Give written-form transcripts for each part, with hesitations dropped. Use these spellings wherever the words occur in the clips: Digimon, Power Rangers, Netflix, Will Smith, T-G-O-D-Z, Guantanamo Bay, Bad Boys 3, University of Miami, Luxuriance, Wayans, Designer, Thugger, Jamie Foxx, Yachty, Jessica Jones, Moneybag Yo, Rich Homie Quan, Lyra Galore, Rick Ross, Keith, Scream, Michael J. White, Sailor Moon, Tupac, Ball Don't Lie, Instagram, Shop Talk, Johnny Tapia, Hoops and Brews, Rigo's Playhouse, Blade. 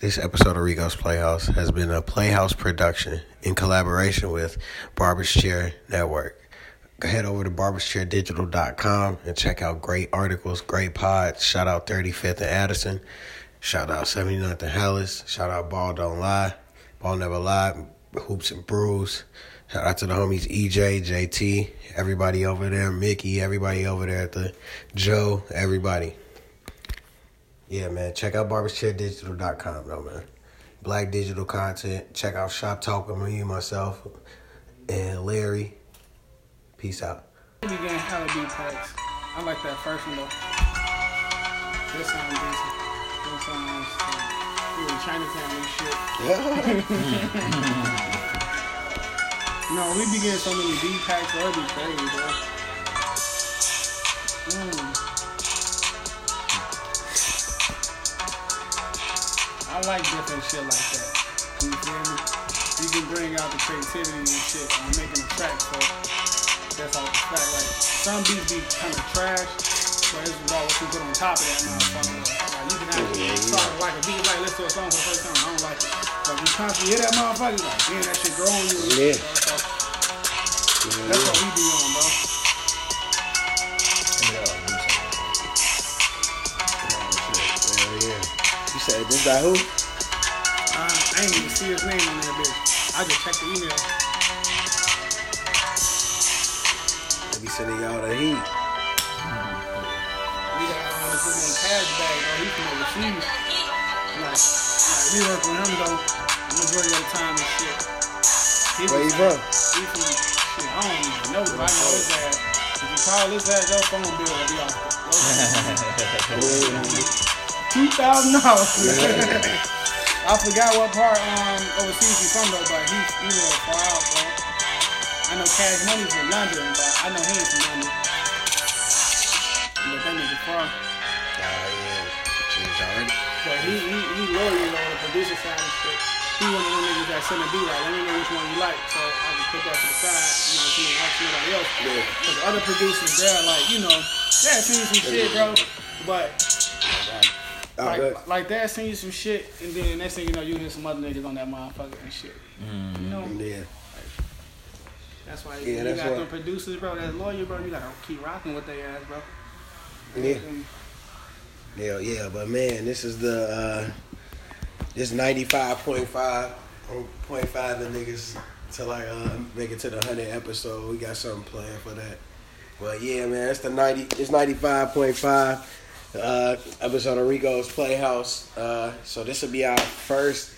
This episode of Rigo's Playhouse has been a Playhouse production in collaboration with Barber's Chair Network. Head over to barberschairdigital.com and check out great articles, great pods. Shout out 35th and Addison. Shout out 79th and Hallis. Shout out Ball Don't Lie. Ball Never Lie. Hoops and Brews. Shout out to the homies EJ, JT, everybody over there, Mickey, everybody over there at the Joe, everybody. Yeah, man. Check out barberschairdigital.com, though, man. Black digital content. Check out Shop Talk with me, myself, and Larry. Peace out. I like that first one, though. That sounds decent. That sounds nice. We in Chinatown and shit. Yeah. No, we be getting so many D-packs for every day, bro. I like different shit like that. You feel me? You can bring out the creativity and shit on making a track, so... That's all the fact. Like, some beats be kind of trash, but it's about what you put on top of that motherfucker. Like, you can actually start to like a beat, like, let's do a song for the first time. I don't like it. But you constantly hear that motherfucker, like, damn, that shit grow on you. Yeah. So, that's what we be on, bro. Yeah, yeah. You said this by who? I ain't even see his name on that bitch. I just checked the email. He sending y'all the heat. Mm-hmm. We got all this little cash bag, bro. He can overseas. Like, we work with him, though, the majority of the time and shit. Where you from? He from, shit, I don't even know, but I know his ass. If you call his ass, your phone bill will be off. $2,000. I forgot what part overseas he's from, though, but he's a far out, bro. I know Cash Money's from London, but I know he ain't from London. But that nigga far. Yeah. But he loyal on the producer side and shit. He one of them niggas that send a beat like, let me know which one you like, so I can put that to the side, you know, so you like somebody else. Yeah. Cause the other producers, they're like, you know, they're seeing some shit, bro. But like they're seeing some shit, and then next thing you know, you hear some other niggas on that motherfucker and shit. Mm-hmm. You know? Yeah. That's why you got the producers, bro, that's loyal, bro. You gotta keep rocking with their ass, bro. Yeah. Yeah, but man, this is the, this 95.5 of niggas to like, make it to the 100 episode. We got something planned for that. But yeah, man, it's the 95.5, episode of Rigo's Playhouse. So this will be our first,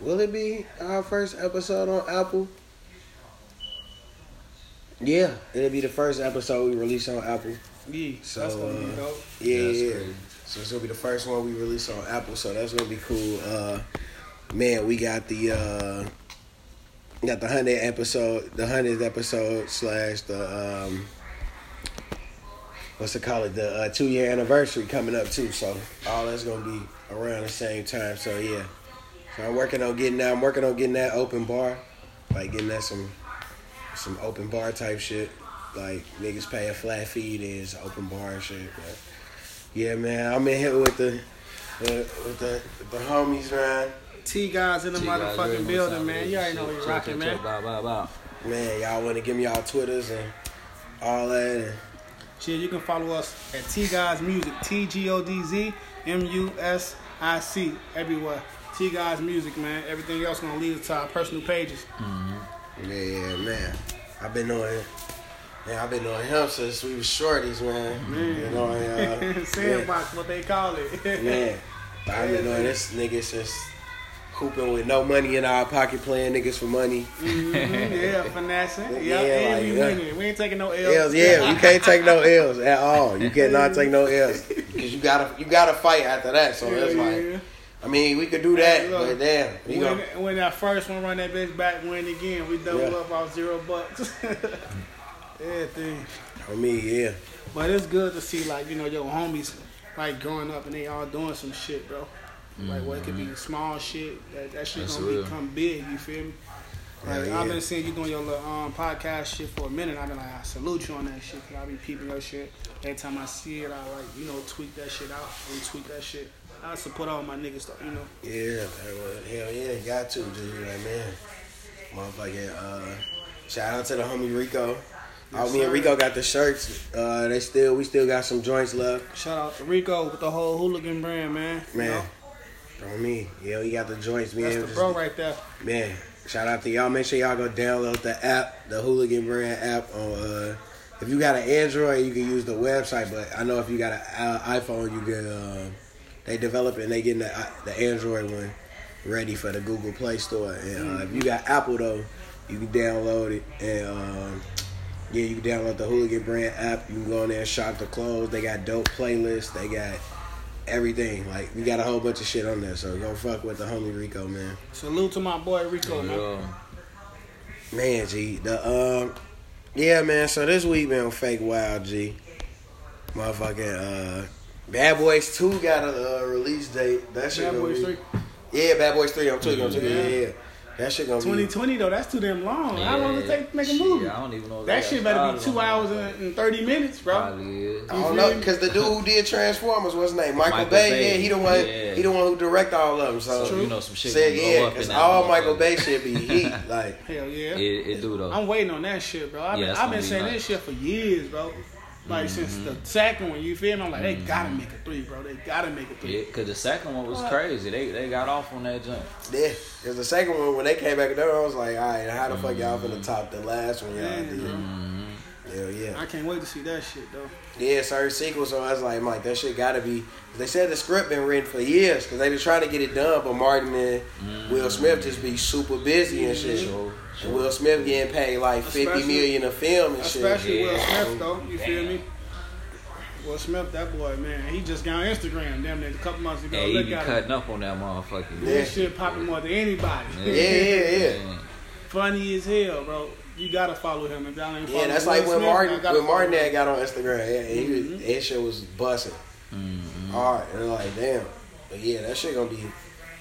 will it be our first episode on Apple? Yeah, it'll be the first episode we release on Apple. Yeah, so that's gonna be dope. Yeah. So it's gonna be the first one we release on Apple. So that's gonna be cool. Man, we got the 100th episode slash the the 2-year anniversary coming up too. So all that's gonna be around the same time. So yeah, so I'm working on getting that open bar, like getting that some open bar type shit, like niggas pay a flat fee, there's open bar and shit. But yeah, man, I'm in here with the homies, man. T-Guys in the motherfucking building, man. You already know we rocking, man. Man, y'all want to give me y'all Twitters and all that. Shit, you can follow us at T-Guys Music, T-G-O-D-Z, M-U-S-I-C, everywhere. T-Guys Music, man. Everything else gonna lead us to our personal pages. Mm-hmm. Yeah, man. I've been knowing him since we was shorties, man. You know, sandbox, what they call it. Man, I've been knowing this nigga since hooping with no money in our pocket, playing niggas for money. Mm-hmm. Yeah, finessing. We ain't taking no L's. Yeah, you can't take no L's at all. You cannot take no L's because you gotta fight after that. So that's like. I mean, we could do that, but damn. When that first one run that bitch back, win again. We double up off $0. Everything. For me, yeah. But it's good to see, like, you know, your homies, like, growing up and they all doing some shit, bro. Mm-hmm. Like, what it could be small shit. That shit that's gonna become big, you feel me? Like, I've been seeing you doing your little podcast shit for a minute. I've been like, I salute you on that shit, because I be peeping your shit. Every time I see it, I, like, you know, tweak that shit out and tweak that shit. I support all my niggas, you know. Yeah, hell yeah, got to, dude. Like, man, motherfucking, shout out to the homie Rico. Yes, me and Rico got the shirts. We still got some joints left. Shout out to Rico with the whole Hooligan Brand, man. Man, you know? Bro, me, yeah, we got the joints, man. That's the bro right there. Man, shout out to y'all. Make sure y'all go download the app, the Hooligan Brand app. On if you got an Android, you can use the website. But I know if you got an iPhone, you can. They develop it and they getting the Android one ready for the Google Play Store. And if you got Apple though, you can download it and. You can download the Hooligan Brand app. You can go in there and shop the clothes. They got dope playlists. They got everything. Like, we got a whole bunch of shit on there. So, go fuck with the homie Rico, man. Salute to my boy Rico, man. Man, G. Yeah, man. So, this week, man, Fake Wild, G. Motherfucking Bad Boys 2 got a release date. That shit Bad Boys 3? Yeah, Bad Boys 3. I'm tweaking. That shit gonna 2020 be... though, that's too damn long. How long it take to make a movie? Yeah, I don't even know that shit better be 2 hours and 30 minutes, bro. Probably is. I don't know, because the dude who did Transformers, what's his name? Michael Bay. Yeah, he the one who direct all of them. So you know some shit. Because all Michael Bay shit be heat. Like, hell yeah. It do though. I'm waiting on that shit, bro. I've been saying nice. This shit for years, bro. Like, since the second one, you feel me? I'm like, they gotta make a 3, bro. They gotta make a 3. Yeah, because the second one was crazy. They got off on that jump. Yeah, because the second one, when they came back there, I was like, all right, how the fuck y'all finna top the last one y'all did? Hell yeah. I can't wait to see that shit, though. Yeah, it's her sequel, so I was like, Mike, that shit gotta be... They said the script been written for years, because they been trying to get it done, but Martin and Will Smith just be super busy and shit. Sure. Will Smith getting paid like $50 million a film and especially shit. Especially Will Smith though, you feel me? Will Smith, that boy, man, he just got on Instagram, damn near a couple months ago. Yeah, he cutting up on that motherfucker. This shit popping more than anybody. Yeah. Funny as hell, bro. You gotta follow him. If y'all ain't follow him, that's like when Martin had got on Instagram. Yeah, his shit was busting. All right, and like, damn, but yeah, that shit gonna be.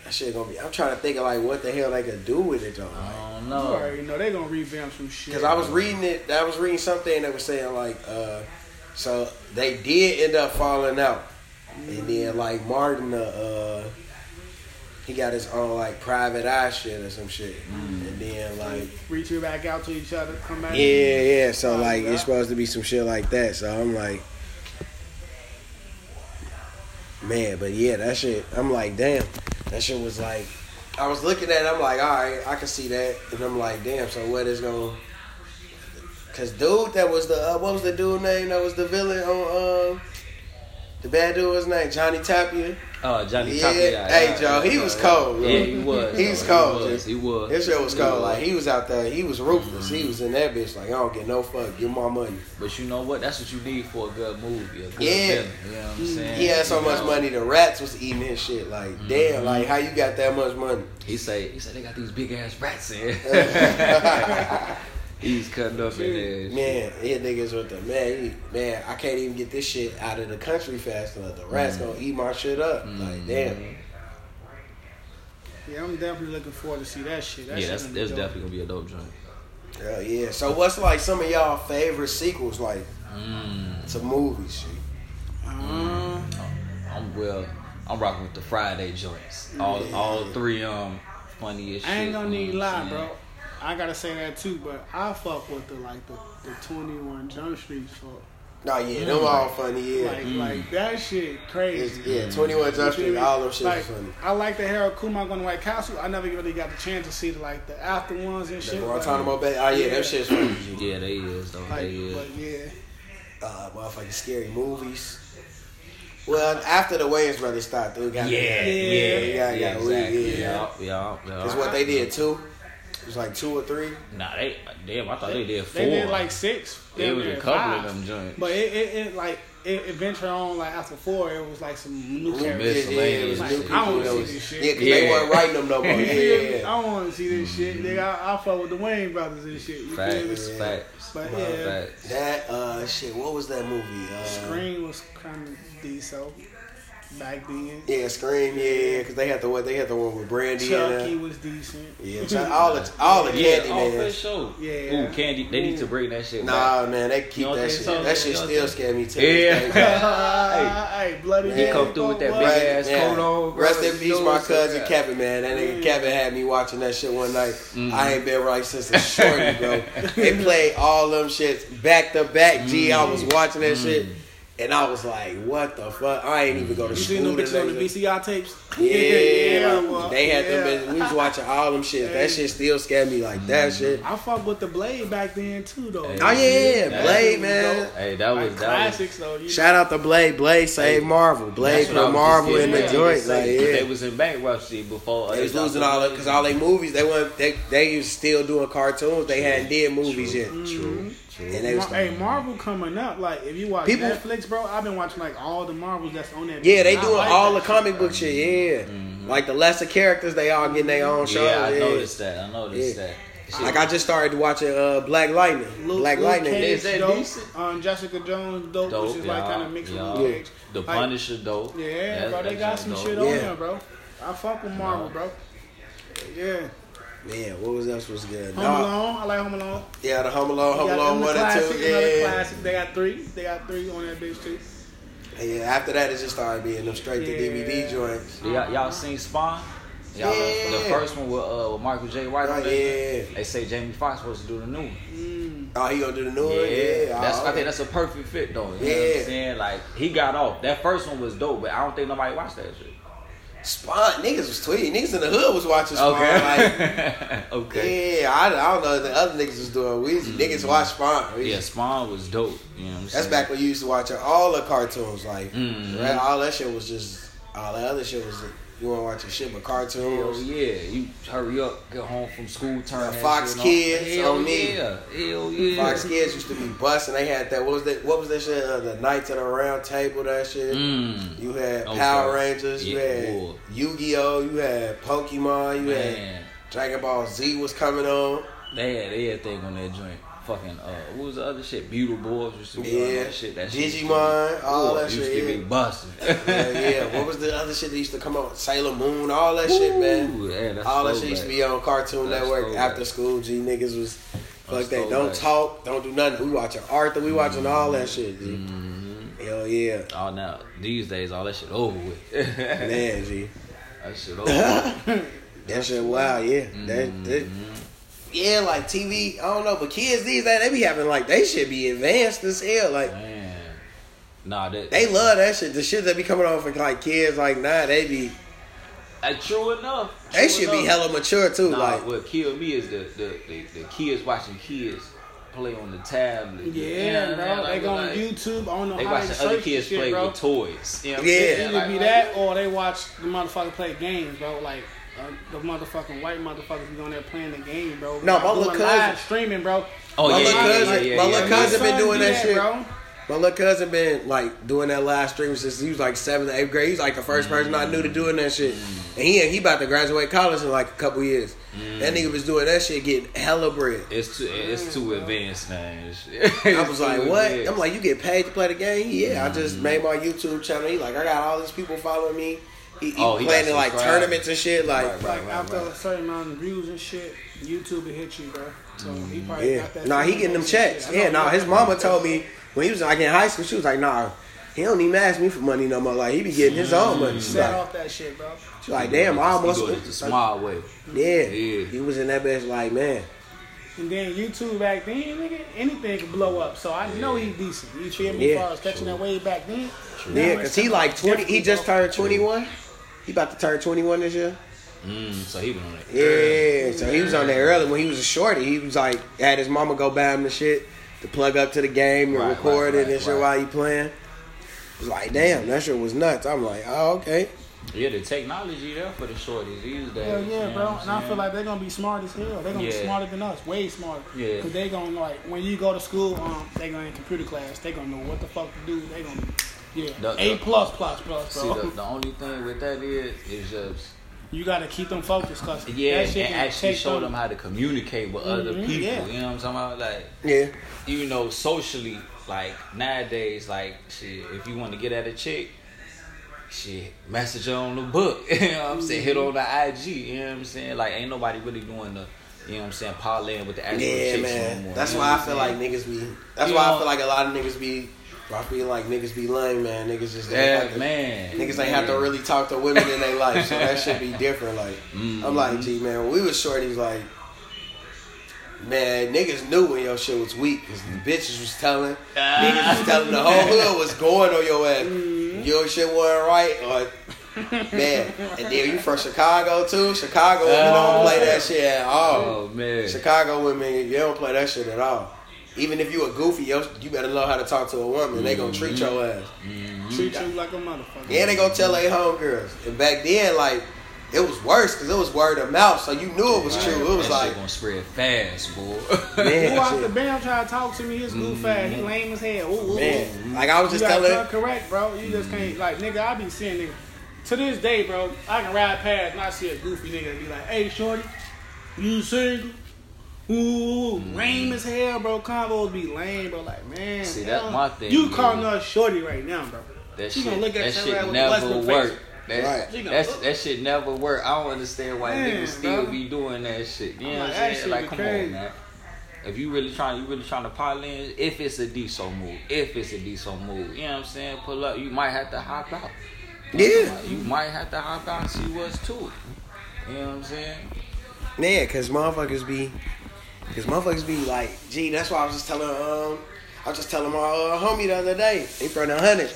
I'm trying to think of like what the hell they could do with it though. I don't know. You already know they gonna revamp some shit. Cause I was reading something that was saying like, so they did end up falling out, and then like Martin, he got his own like private eye shit or some shit, and then like reach you back out to each other, come back. Yeah. So like it's supposed to be some shit like that. So I'm like. Man, but yeah, that shit, I'm like, damn, that shit was like, I was looking at it, I'm like, all right, I can see that, and I'm like, damn, so what is going, because dude, that was the, what was the dude name that was the villain on, the bad dude was named Johnny Tapia. Oh, Johnny Tapia. Yeah. Hey, Joe, he was cold, bro. Yeah, he was. He was cold. He was. His shit was cold. Like, he was out there. He was ruthless. He was in that bitch like, I don't get no fuck. Give my money. But you know what? That's what you need for a good movie. A good villain, you know what I'm saying? He had so much money, the rats was eating his shit. Like, damn, like, how you got that much money? He said they got these big-ass rats in. He's cutting up in there. Man, his niggas with the man. I can't even get this shit out of the country fast enough. The rats gonna eat my shit up. Like, damn. Yeah, I'm definitely looking forward to see that shit. That's definitely gonna be a dope joint. Hell yeah. So what's like some of y'all favorite sequels like to movies? Shit? I'm rocking with the Friday joints. All three funny as shit. I ain't gonna need lie, bro. I gotta say that too, but I fuck with the 21 Jump Street fuck. Oh yeah, them all funny, yeah. Like that shit crazy. Yeah, 21 Jump Street, all them shit like, is funny. I like the Harold Kumar going to White Castle. I never really got the chance to see the after ones and shit. Guantanamo Bay. Oh yeah, that shit's funny. Yeah, they is though. Like, they is. But yeah. Motherfucking scary movies. Well, after the Wayans brothers stopped, we got exactly. That's what they did too. It was like 2 or 3. Nah, I thought they did 4. They did like 6. It was a couple of them joints. But it ventured on like after 4, it was like some new characters. Yeah, it was like, new people. I don't want to see this shit. Yeah, because they weren't writing them no more. Yeah. I don't want to see this shit. Nigga, I fuck with the Wayne brothers and shit. Facts. But yeah, that shit. What was that movie? Scream was kind of decent. back then. Yeah, Scream. Yeah, because they had the one with Brandy. Chucky was decent. Yeah, all the Candy Man. Yeah, all show. Yeah. Ooh, Candy. They need to bring that shit back. Nah, man, they keep that shit. So? That shit still scared me too. Yeah. Hey, bloody. He come through with that big ass coat on. Rest in peace, my cousin Kevin. Man, that nigga Kevin had me watching that shit one night. I ain't been right since a shorty, bro. They played all them shits back to back. G, I was watching that shit. And I was like, what the fuck? I ain't even go to school. You seen them bitches on the VCR tapes? Yeah. They had them bitches. We was watching all them shit. That shit still scared me like that shit. I fucked with the Blade back then too, though. Hey, Blade, man. Hey, that was like classics, though. Shout out to Blade. Blade saved Marvel. Blade put Marvel in the joint. Like, they was in bankruptcy before. They was losing all that because all they movies, they was still doing cartoons. They hadn't did movies yet. True. And they was Marvel coming up. Like, if you watch Netflix, bro, I've been watching like all the Marvels that's on that. Yeah, they doing all the comic book shit. Yeah, like the lesser characters, they all getting their own show. Yeah, I noticed that. Shit. Like, I just started watching Black Lightning. Black Lightning. Is that decent? Jessica Jones, dope, which is like kind of mixed with The Punisher, dope. Yeah, bro, they got some shit on there, bro. I fuck with Marvel, bro. Yeah. Man, what was else was good? Home Alone. I like Home Alone. Yeah, the Home Alone 1 and 2. Yeah, classic. They got three on that bitch too. Yeah, after that it just started being them straight to DVD joints. Y'all seen Spawn? The first one with Michael J. White. Oh, yeah. They say Jamie Foxx supposed to do the new one. Oh, he gonna do the new one? Yeah. I think that's a perfect fit though. You know what I'm saying? Like, he got off. That first one was dope, but I don't think nobody watched that shit. Spawn, niggas was tweeting. Niggas in the hood was watching Spawn. Okay. Like, yeah, I don't know what the other niggas was doing. Niggas watched Spawn. Yeah, Spawn was dope. You know what I'm saying? That's back when you used to watch all the cartoons. Like, right? All that shit was just, all that other shit was, you want to watch your shit with cartoons. Hell yeah. You hurry up, get home from school, turn Fox Kids on me. Hell yeah. Fox Kids used to be busting. They had that, what was that shit? The Knights of the Round Table, that shit. You had Power Rangers. You had Yu-Gi-Oh! You had Pokemon. You had Dragon Ball Z was coming on. They had everything on that joint. Fucking, what was the other shit? Beautiful Boys used to be all that shit. That Digimon, shit. All that shit. Used to be busting. Yeah. What was the other shit that used to come on? Sailor Moon, all that shit, man. Yeah, all that shit used to be on Cartoon Network after school. G niggas was like, they don't talk, don't do nothing. We watching Arthur, we watching all that shit, G. Hell yeah. Oh, now these days, all that shit over with. Man, G. That shit over with. That shit wild, yeah. Yeah, like TV, I don't know, but kids these days, they be having like, they should be advanced as hell. Like, man. Nah, they love that shit. The shit that be coming off of like kids, like, nah, they be. True enough. They should be hella mature too. Nah, like, what killed me is the kids watching kids play on the tablet. Yeah, you know, bro. Like, they go on YouTube. I don't know how they watch the other kids play with toys. You know what I'm saying? Either be that or they watch the motherfucker play games, bro. Like. The motherfucking white motherfuckers be on there playing the game, bro. No, my little cousin live streaming, bro. Oh, my little cousin been doing that shit, bro. My little cousin been like doing that live stream since he was like 7th or 8th grade. He's like the first person I knew to doing that shit, and he about to graduate college in like a couple years. That nigga was doing that shit, getting hella bread. It's too advanced, man. I was like, what? Advanced. I'm like, you get paid to play the game? Yeah, I just made my YouTube channel. He like, I got all these people following me. He playing in like tournaments and shit. Like, after a certain amount of views and shit, YouTube will hit you, bro. So he probably got that. Nah, he getting them checks. Yeah, his mama told me when he was like in high school, she was like, nah, he don't even ask me for money no more. Like, he be getting his own money. She set off that shit, bro. She's like, damn, I almost. He goes the small way. Yeah, he was in that bitch like, man. And then YouTube back then, nigga, anything could blow up. So I know he's decent. You feel me? As far as catching that wave back then. Yeah, because he like 20. He just turned 21. He about to turn 21 this year. So he been on that early. Yeah, so he was on there early. When he was a shorty, he was like, had his mama go buy him the shit to plug up to the game and record it and shit while he playing. It was like, damn, that shit was nuts. I'm like, oh, okay. Yeah, the technology there for the shorties these days. Hell yeah, bro. And I feel like they're going to be smart as hell. They're going to be smarter than us. Way smarter. Yeah. Because they're going to, like, when you go to school, they're going to in computer class. They're going to know what the fuck to do. They're going to... Yeah, A+++, bro. See, the only thing with that is just... You got to keep them focused, cuz... Yeah, that shit and actually show them how to communicate with other people. Yeah. You know what I'm talking about? Like... Yeah. You know, socially, like, nowadays, like, shit, if you want to get at a chick... shit, message her on the book, you know what I'm saying, hit on the IG, you know what I'm saying, like ain't nobody really doing the, you know what I'm saying, parlaying with the actual chicks man. No more. That's why I feel like niggas be, that's you why know, I feel like a lot of niggas be, I feel like niggas be lame, man. Niggas just ain't have to really talk to women in their life, so that should be different. Like I'm like, G man, when we was shorties, like man, niggas knew when your shit was weak because the bitches was telling, niggas was telling the whole hood was going on your ass. Your shit wasn't right, or man. And then you from Chicago too. Chicago women don't play that shit at all. Oh man, Chicago women, you don't play that shit at all. Even if you a goofy, you better know how to talk to a woman. They gonna treat your ass. Treat you like a motherfucker. Yeah, they gonna tell their homegirls. And back then, like, it was worse because it was word of mouth, so you knew it was true. It was that like shit gonna spread fast, boy. Who out the band try to talk to me? His goof ass, he lame as hell. Man, like I was just telling. Correct, bro. You just can't like, nigga. I be seeing nigga to this day, bro. I can ride past and I see a goofy nigga and be like, "Hey, shorty, you single?" Ooh, lame as hell, bro. Combos be lame, bro. Like, man, see, that's my thing. You calling us shorty right now, bro. That she gonna look at that shit never work. That shit never work. I don't understand why niggas still be doing that shit. You know what I'm saying? Like, come on, man. If you really trying to parlay in, if it's a decent move, you know what I'm saying? Pull up. You might have to hop out. Yeah. You might have to hop out and see what's to it. You know what I'm saying? Yeah, cause motherfuckers be like, gee, that's why I was just telling my homie the other day in front of 100,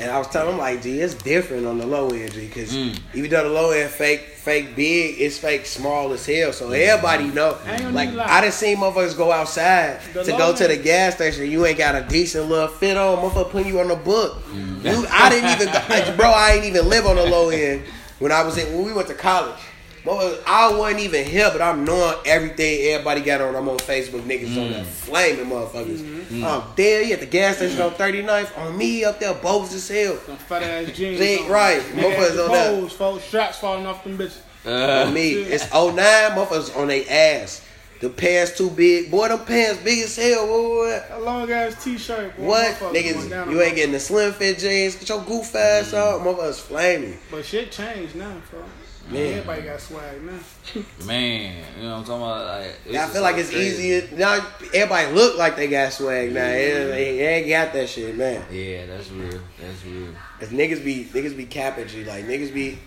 and I was telling him like, gee, it's different on the low end, G, cause even though the low end fake big, it's fake small as hell, so everybody know. Like I done seen motherfuckers go outside to go to the gas station. You ain't got a decent little fit on, motherfucker putting you on the book. I didn't even go, bro. I ain't even live on the low end when we went to college. I wasn't even here, but I'm knowing everything everybody got on. I'm on Facebook, niggas on that flaming motherfuckers. I'm there, you at the gas station on 39th. On me up there, bows as hell. Some fat ass jeans. Right. Motherfuckers on that. Bows, folks. Straps falling off them bitches. On me. It's 09, motherfuckers on they ass. The pants too big. Boy, them pants big as hell. What? A long ass t-shirt. Boy. What? Niggas, you ain't getting the slim fit jeans. Get your goof ass out. Motherfuckers flaming. But shit changed now, bro. Man, everybody got swag now. Man, you know what I'm talking about? Like, I feel like it's easier now. Everybody look like they got swag now. They ain't got that shit, man. Yeah, that's real. That's real. Cause niggas be capping you. Like niggas be,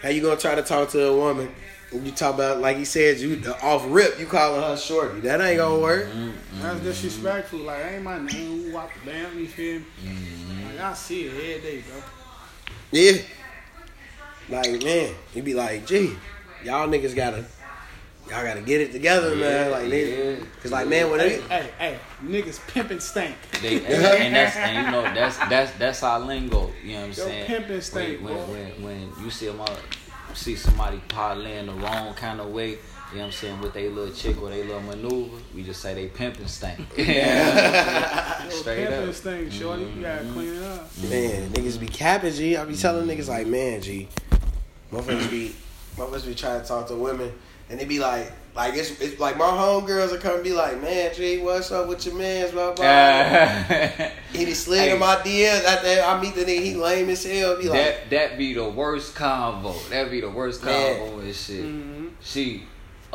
how you gonna try to talk to a woman? And you talk about like he said, you off rip. You calling her shorty? That ain't gonna work. That's disrespectful. Like ain't my name. Walk the band. You feel me? Like I see it every day, bro. Yeah. Like man, you be like, gee, y'all niggas gotta get it together, man. Like niggas, cause like man, when hey, niggas pimpin' stink. And you know that's our lingo. You know what I'm saying? Pimpin' stink. When you see somebody parlaying the wrong kind of way, you know what I'm saying, with they little chick or they little maneuver, we just say they pimpin' stink. Straight pimpin' up. Pimpin' stink, shorty. You gotta clean it up. Man, niggas be capping, G. I be telling niggas like, man, G. Motherfuckers be trying to talk to women, and they be like it's like my homegirls will come and be like, man, G, what's up with your mans, blah blah. He be slid in my DMs. I meet the nigga, he lame as hell. Be like, that be the worst convo. That be the worst convo and shit. She,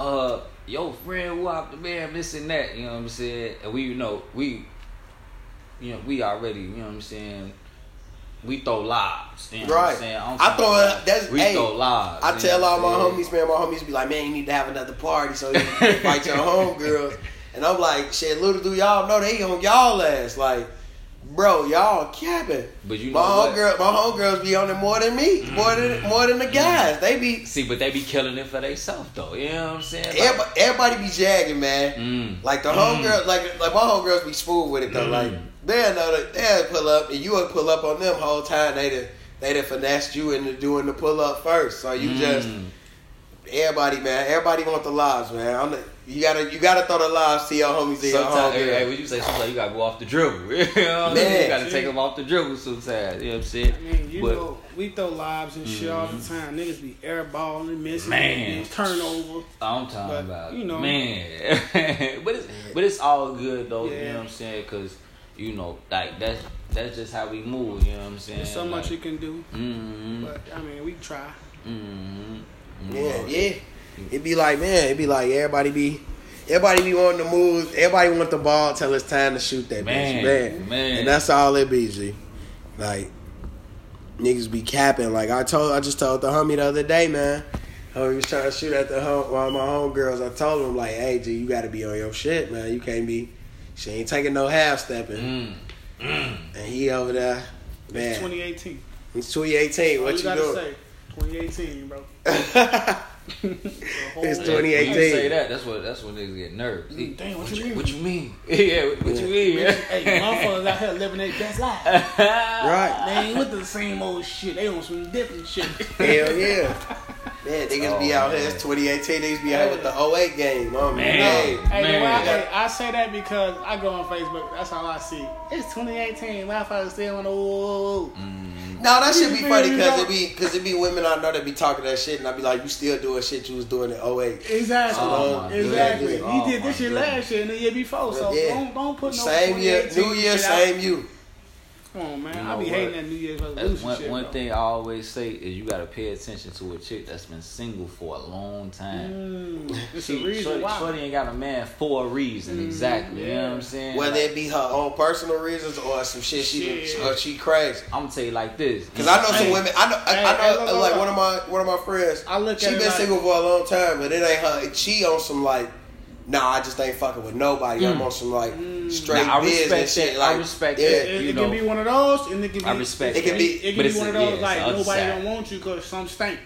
your friend walked the man, this and that. You know what I'm saying? And we already, you know what I'm saying. We throw lives. You know what I'm saying? Throw lives. I tell all my homies, man, my homies be like, man, you need to have another party so you can invite your homegirls. And I'm like, shit, little do y'all know they on y'all ass. Like, bro, y'all capping. But you know my homegirls be on it more than me. More than the guys. They be but they be killing it for themselves though. You know what I'm saying? Like, everybody be jagging, man. Like the homegirls, like my homegirls be smooth with it though. Like they'll know that they'll pull up and you'll pull up on them whole time. They done finessed you into doing the pull up first. So you just everybody, man. Everybody want the lives, man. You gotta throw the lives to your homies. Sometimes, hey, what you say? Sometimes you gotta go off the dribble. You know, man, you gotta take them off the dribble sometimes. You know what I'm saying? I mean, know, we throw lives and shit all the time. Niggas be airballing, missing, man, turnover. I'm talking about, you know, man. But it's all good though. Yeah. You know what I'm saying? Cause you know, like that's that's just how we move, you know what I'm saying? There's so much you can do. Mm-hmm. But, I mean, we try. Mm-hmm. Yeah, yeah. It be like, man, it be like everybody be wanting to move. Everybody want the ball until it's time to shoot that bitch, man. And that's all it be, G. Like, niggas be capping. Like, I just told the homie the other day, man. Homie was trying to shoot at my homegirls. I told him, like, hey, G, you got to be on your shit, man. You can't be, she ain't taking no half-stepping. And he over there, man. It's 2018. It's 2018. What you doing? Say, 2018, bro. It's 2018. You say that. That's when niggas get nervous. Damn, what you mean? Yeah, what you mean? Hey, motherfuckers out here living their best life. Right. They ain't with the same old shit. They on some different shit. Hell yeah. Man, niggas be out here. It's 2018. Niggas be out here with the 08 game. Man. I say that because I go on Facebook. That's all I see. It's 2018. My father still on the old. No, that shit be funny because it be women I know that be talking that shit, and I be like, you still doing shit you was doing in 08. Exactly. Exactly. You did this shit last year and the year before, so don't put no same year, new year, same you. Come on, man. You know I be hating that New Year's resolution shit. One thing I always say is you got to pay attention to a chick that's been single for a long time. It's a reason why. Shorty ain't got a man for a reason, exactly. Yeah. You know what I'm saying? Whether it be her own personal reasons or some shit she crazy. I'm going to tell you like this. Because I know some women. I know like one of my friends, she been single for a long time, but it ain't her. She on some like, nah, I just ain't fucking with nobody. I'm on some like straight biz and shit. Like, I respect it. It can be one of those, and it can be. I respect it. It can be one of those like nobody don't want you because some stink.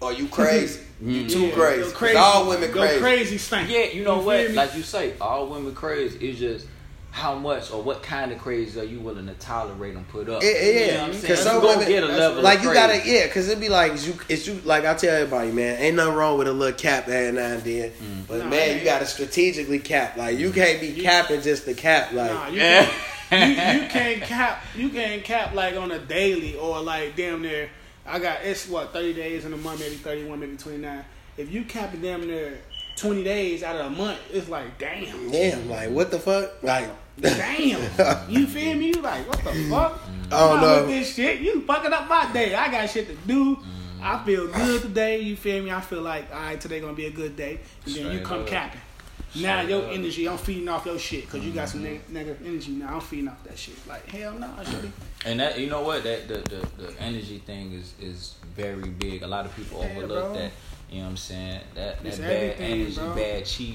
Or you crazy? You too crazy? You're crazy. All women crazy. You're crazy stink. Yeah, you know what? Like you say, all women crazy. It's just how much or what kind of crazy are you willing to tolerate and put up? Yeah, because some women get a level like you gotta. Yeah, because it'd be like it's you. Like I tell everybody, man, ain't nothing wrong with a little cap every now and then. But man, you gotta strategically cap. Like you can't be capping just to cap. Like you can't cap. You can't cap like on a daily or like damn near. I got 30 days in a month, maybe 31, maybe 29. If you cap it damn near 20 days out of a month, it's like damn, like what the fuck, like damn, you feel me? You like what the fuck? Oh no, with this shit, you fucking up my day. I got shit to do. I feel good today. You feel me? I feel like all right, today gonna be a good day. And then you come capping. Now your energy, I'm feeding off your shit because you got some negative energy. Now I'm feeding off that shit. Like hell no, I shouldn't. And that, you know what? That the energy thing is very big. A lot of people overlook that. You know what I'm saying? That bad energy, bro. Bad chi,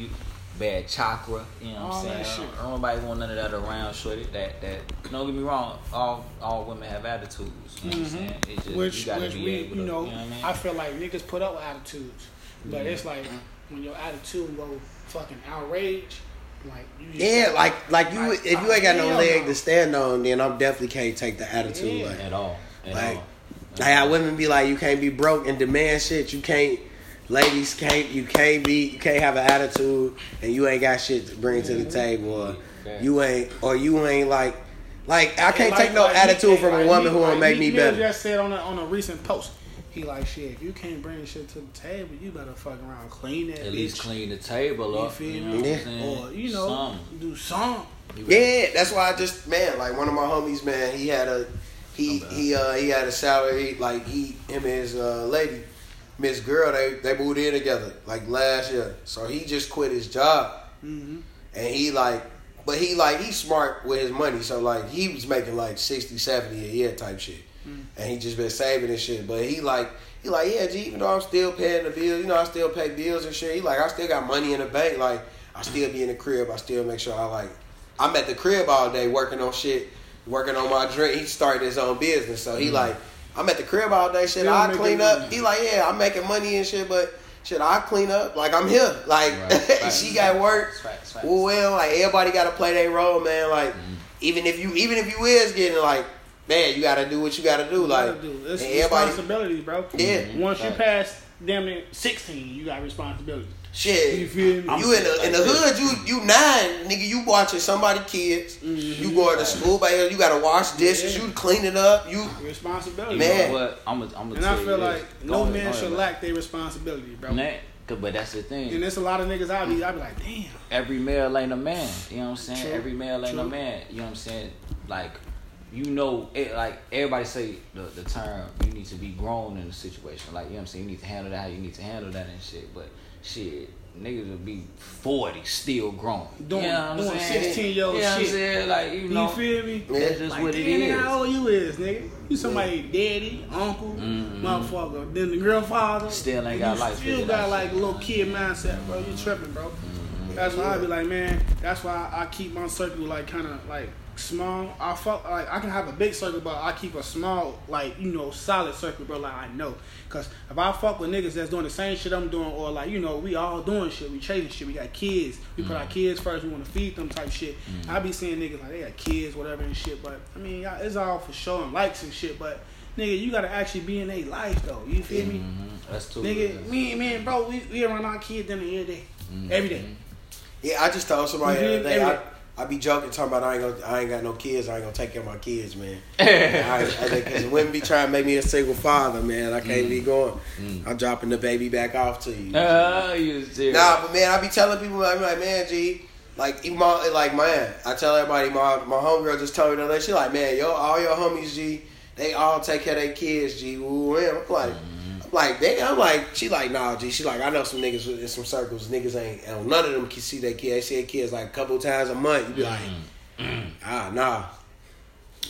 bad chakra. You know what I'm saying? Nobody want none of that around, shorty. That. Don't get me wrong. All women have attitudes. You know what I'm saying? It's just, you know what I mean? I feel like niggas put up with attitudes, but it's like when your attitude go fucking outrage. Like you like you if you ain't got no leg to stand on, then I definitely can't take the attitude like, at all. Like women be like, you can't be broke and demand shit. You can't. Ladies can't have an attitude and you ain't got shit to bring to the table or you ain't like I can't take no attitude from a woman who won't make me better. Just said on a recent post, he like shit. If you can't bring shit to the table, you better fuck around, clean that. At least clean the table up, you know what I'm saying? Or do something. Yeah, that's why I just like one of my homies, man, he had a salary like him and his lady. Miss Girl, they moved in together like last year. So he just quit his job, and he he's smart with his money. So like he was making like 60, 70 a year type shit, and he just been saving and shit. But he like yeah, G, even though I'm still paying the bills, you know, I still pay bills and shit. He like I still got money in the bank, like I still be in the crib, I still make sure I'm at the crib all day working on shit, working on my drink. He started his own business, so he like. I'm at the crib all day, shit. I clean up. Money. He like, yeah, I'm making money and shit, but shit, I clean up. Like I'm here. Like right, she got work. Right. Well, like everybody got to play their role, man. Like even if you is getting like, man, you got to do what you got to do. It's responsibilities, bro. Yeah. Once you pass damn near 16, you got responsibility. Shit, you feel me? You in the hood, you 9, nigga. You watching somebody kids. You going to school by yourself. You gotta wash dishes. You clean it up. You responsibility, man. You know what? I'm and I feel like no man should lack their responsibility, bro. But that's the thing. And there's a lot of niggas I be like, damn. Every male ain't a man. You know what I'm saying? True. Every male ain't a man. You know what I'm saying? Like you know, like everybody say the term, you need to be grown in the situation. Like, you know what I'm saying? You need to handle that how you need to handle that and shit. But shit, niggas will be 40 still grown. You know doing 16-year-old shit. You know what I'm saying? Like, you know. You feel me? That's just like, what it is. How old you is, nigga? You somebody daddy, uncle, motherfucker, then the grandfather. Still ain't got life. You still got like a little kid mindset, bro. You tripping, bro. That's why I be like, man, that's why I keep my circle like kind of like small. I fuck like I can have a big circle, but I keep a small, like, you know, solid circle, bro. Like, I know, cause if I fuck with niggas that's doing the same shit I'm doing, or like, you know, we all doing shit, we chasing shit, we got kids, we put our kids first, we want to feed them type shit. I be seeing niggas like they got kids, whatever and shit, but I mean, y'all, it's all for show and likes and shit, but nigga, you gotta actually be in their life though. You feel me? That's too. Nigga, me and bro, we around our kids dinner every day, every day. Yeah, I just told somebody the other day, I be joking, talking about I ain't got no kids, I ain't gonna take care of my kids, man. Because women be trying to make me a single father, man. I can't be going. I'm dropping the baby back off to you. You serious? Nah, but man, I be telling people, I be like, man, G, like, even my, like, man, I tell everybody, my homegirl just told me the other day, she like, man, all your homies, G, they all take care of their kids, G. Ooh, man. I'm like, she like, nah, G. She like, I know some niggas in some circles, niggas ain't none of them can see their kids. They see their kids like a couple times a month. You be like, nah.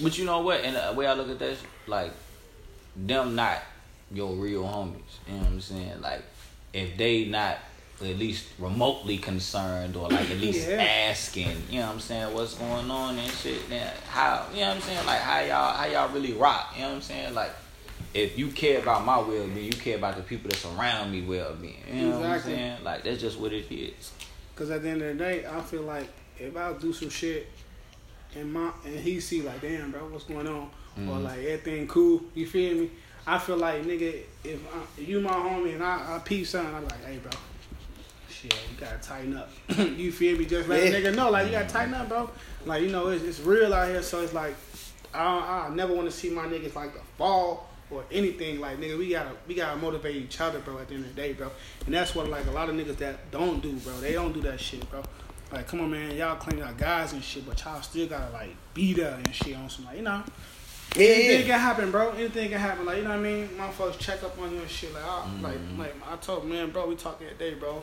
But you know what? And the way I look at that, like, them not your real homies. You know what I'm saying? Like, if they not at least remotely concerned or like at least asking, you know what I'm saying, what's going on and shit, then how, you know what I'm saying? Like, how y'all really rock? You know what I'm saying? Like, if you care about my well-being, you care about the people that's around me well-being. You know what I'm saying? Like, that's just what it is. Because at the end of the day, I feel like if I do some shit and he see like, damn, bro, what's going on? Or like, everything cool, you feel me? I feel like, nigga, if you my homie and I peep something, I'm like, hey, bro, shit, you got to tighten up. You feel me? Just let a nigga know, like, you got to tighten up, bro. Like, you know, it's real out here, so it's like, I never want to see my niggas like fall or anything. Like, nigga, we gotta motivate each other, bro, at the end of the day, bro. And that's what, like, a lot of niggas that don't do, bro, they don't do that shit, bro. Like, come on, man, y'all claim y'all guys and shit, but y'all still gotta, like, be there and shit on some, like, you know. Anything can happen, bro. Anything can happen. Like, you know what I mean? Motherfuckers check up on you and shit. Like, I told, man, bro, we talk every day, bro.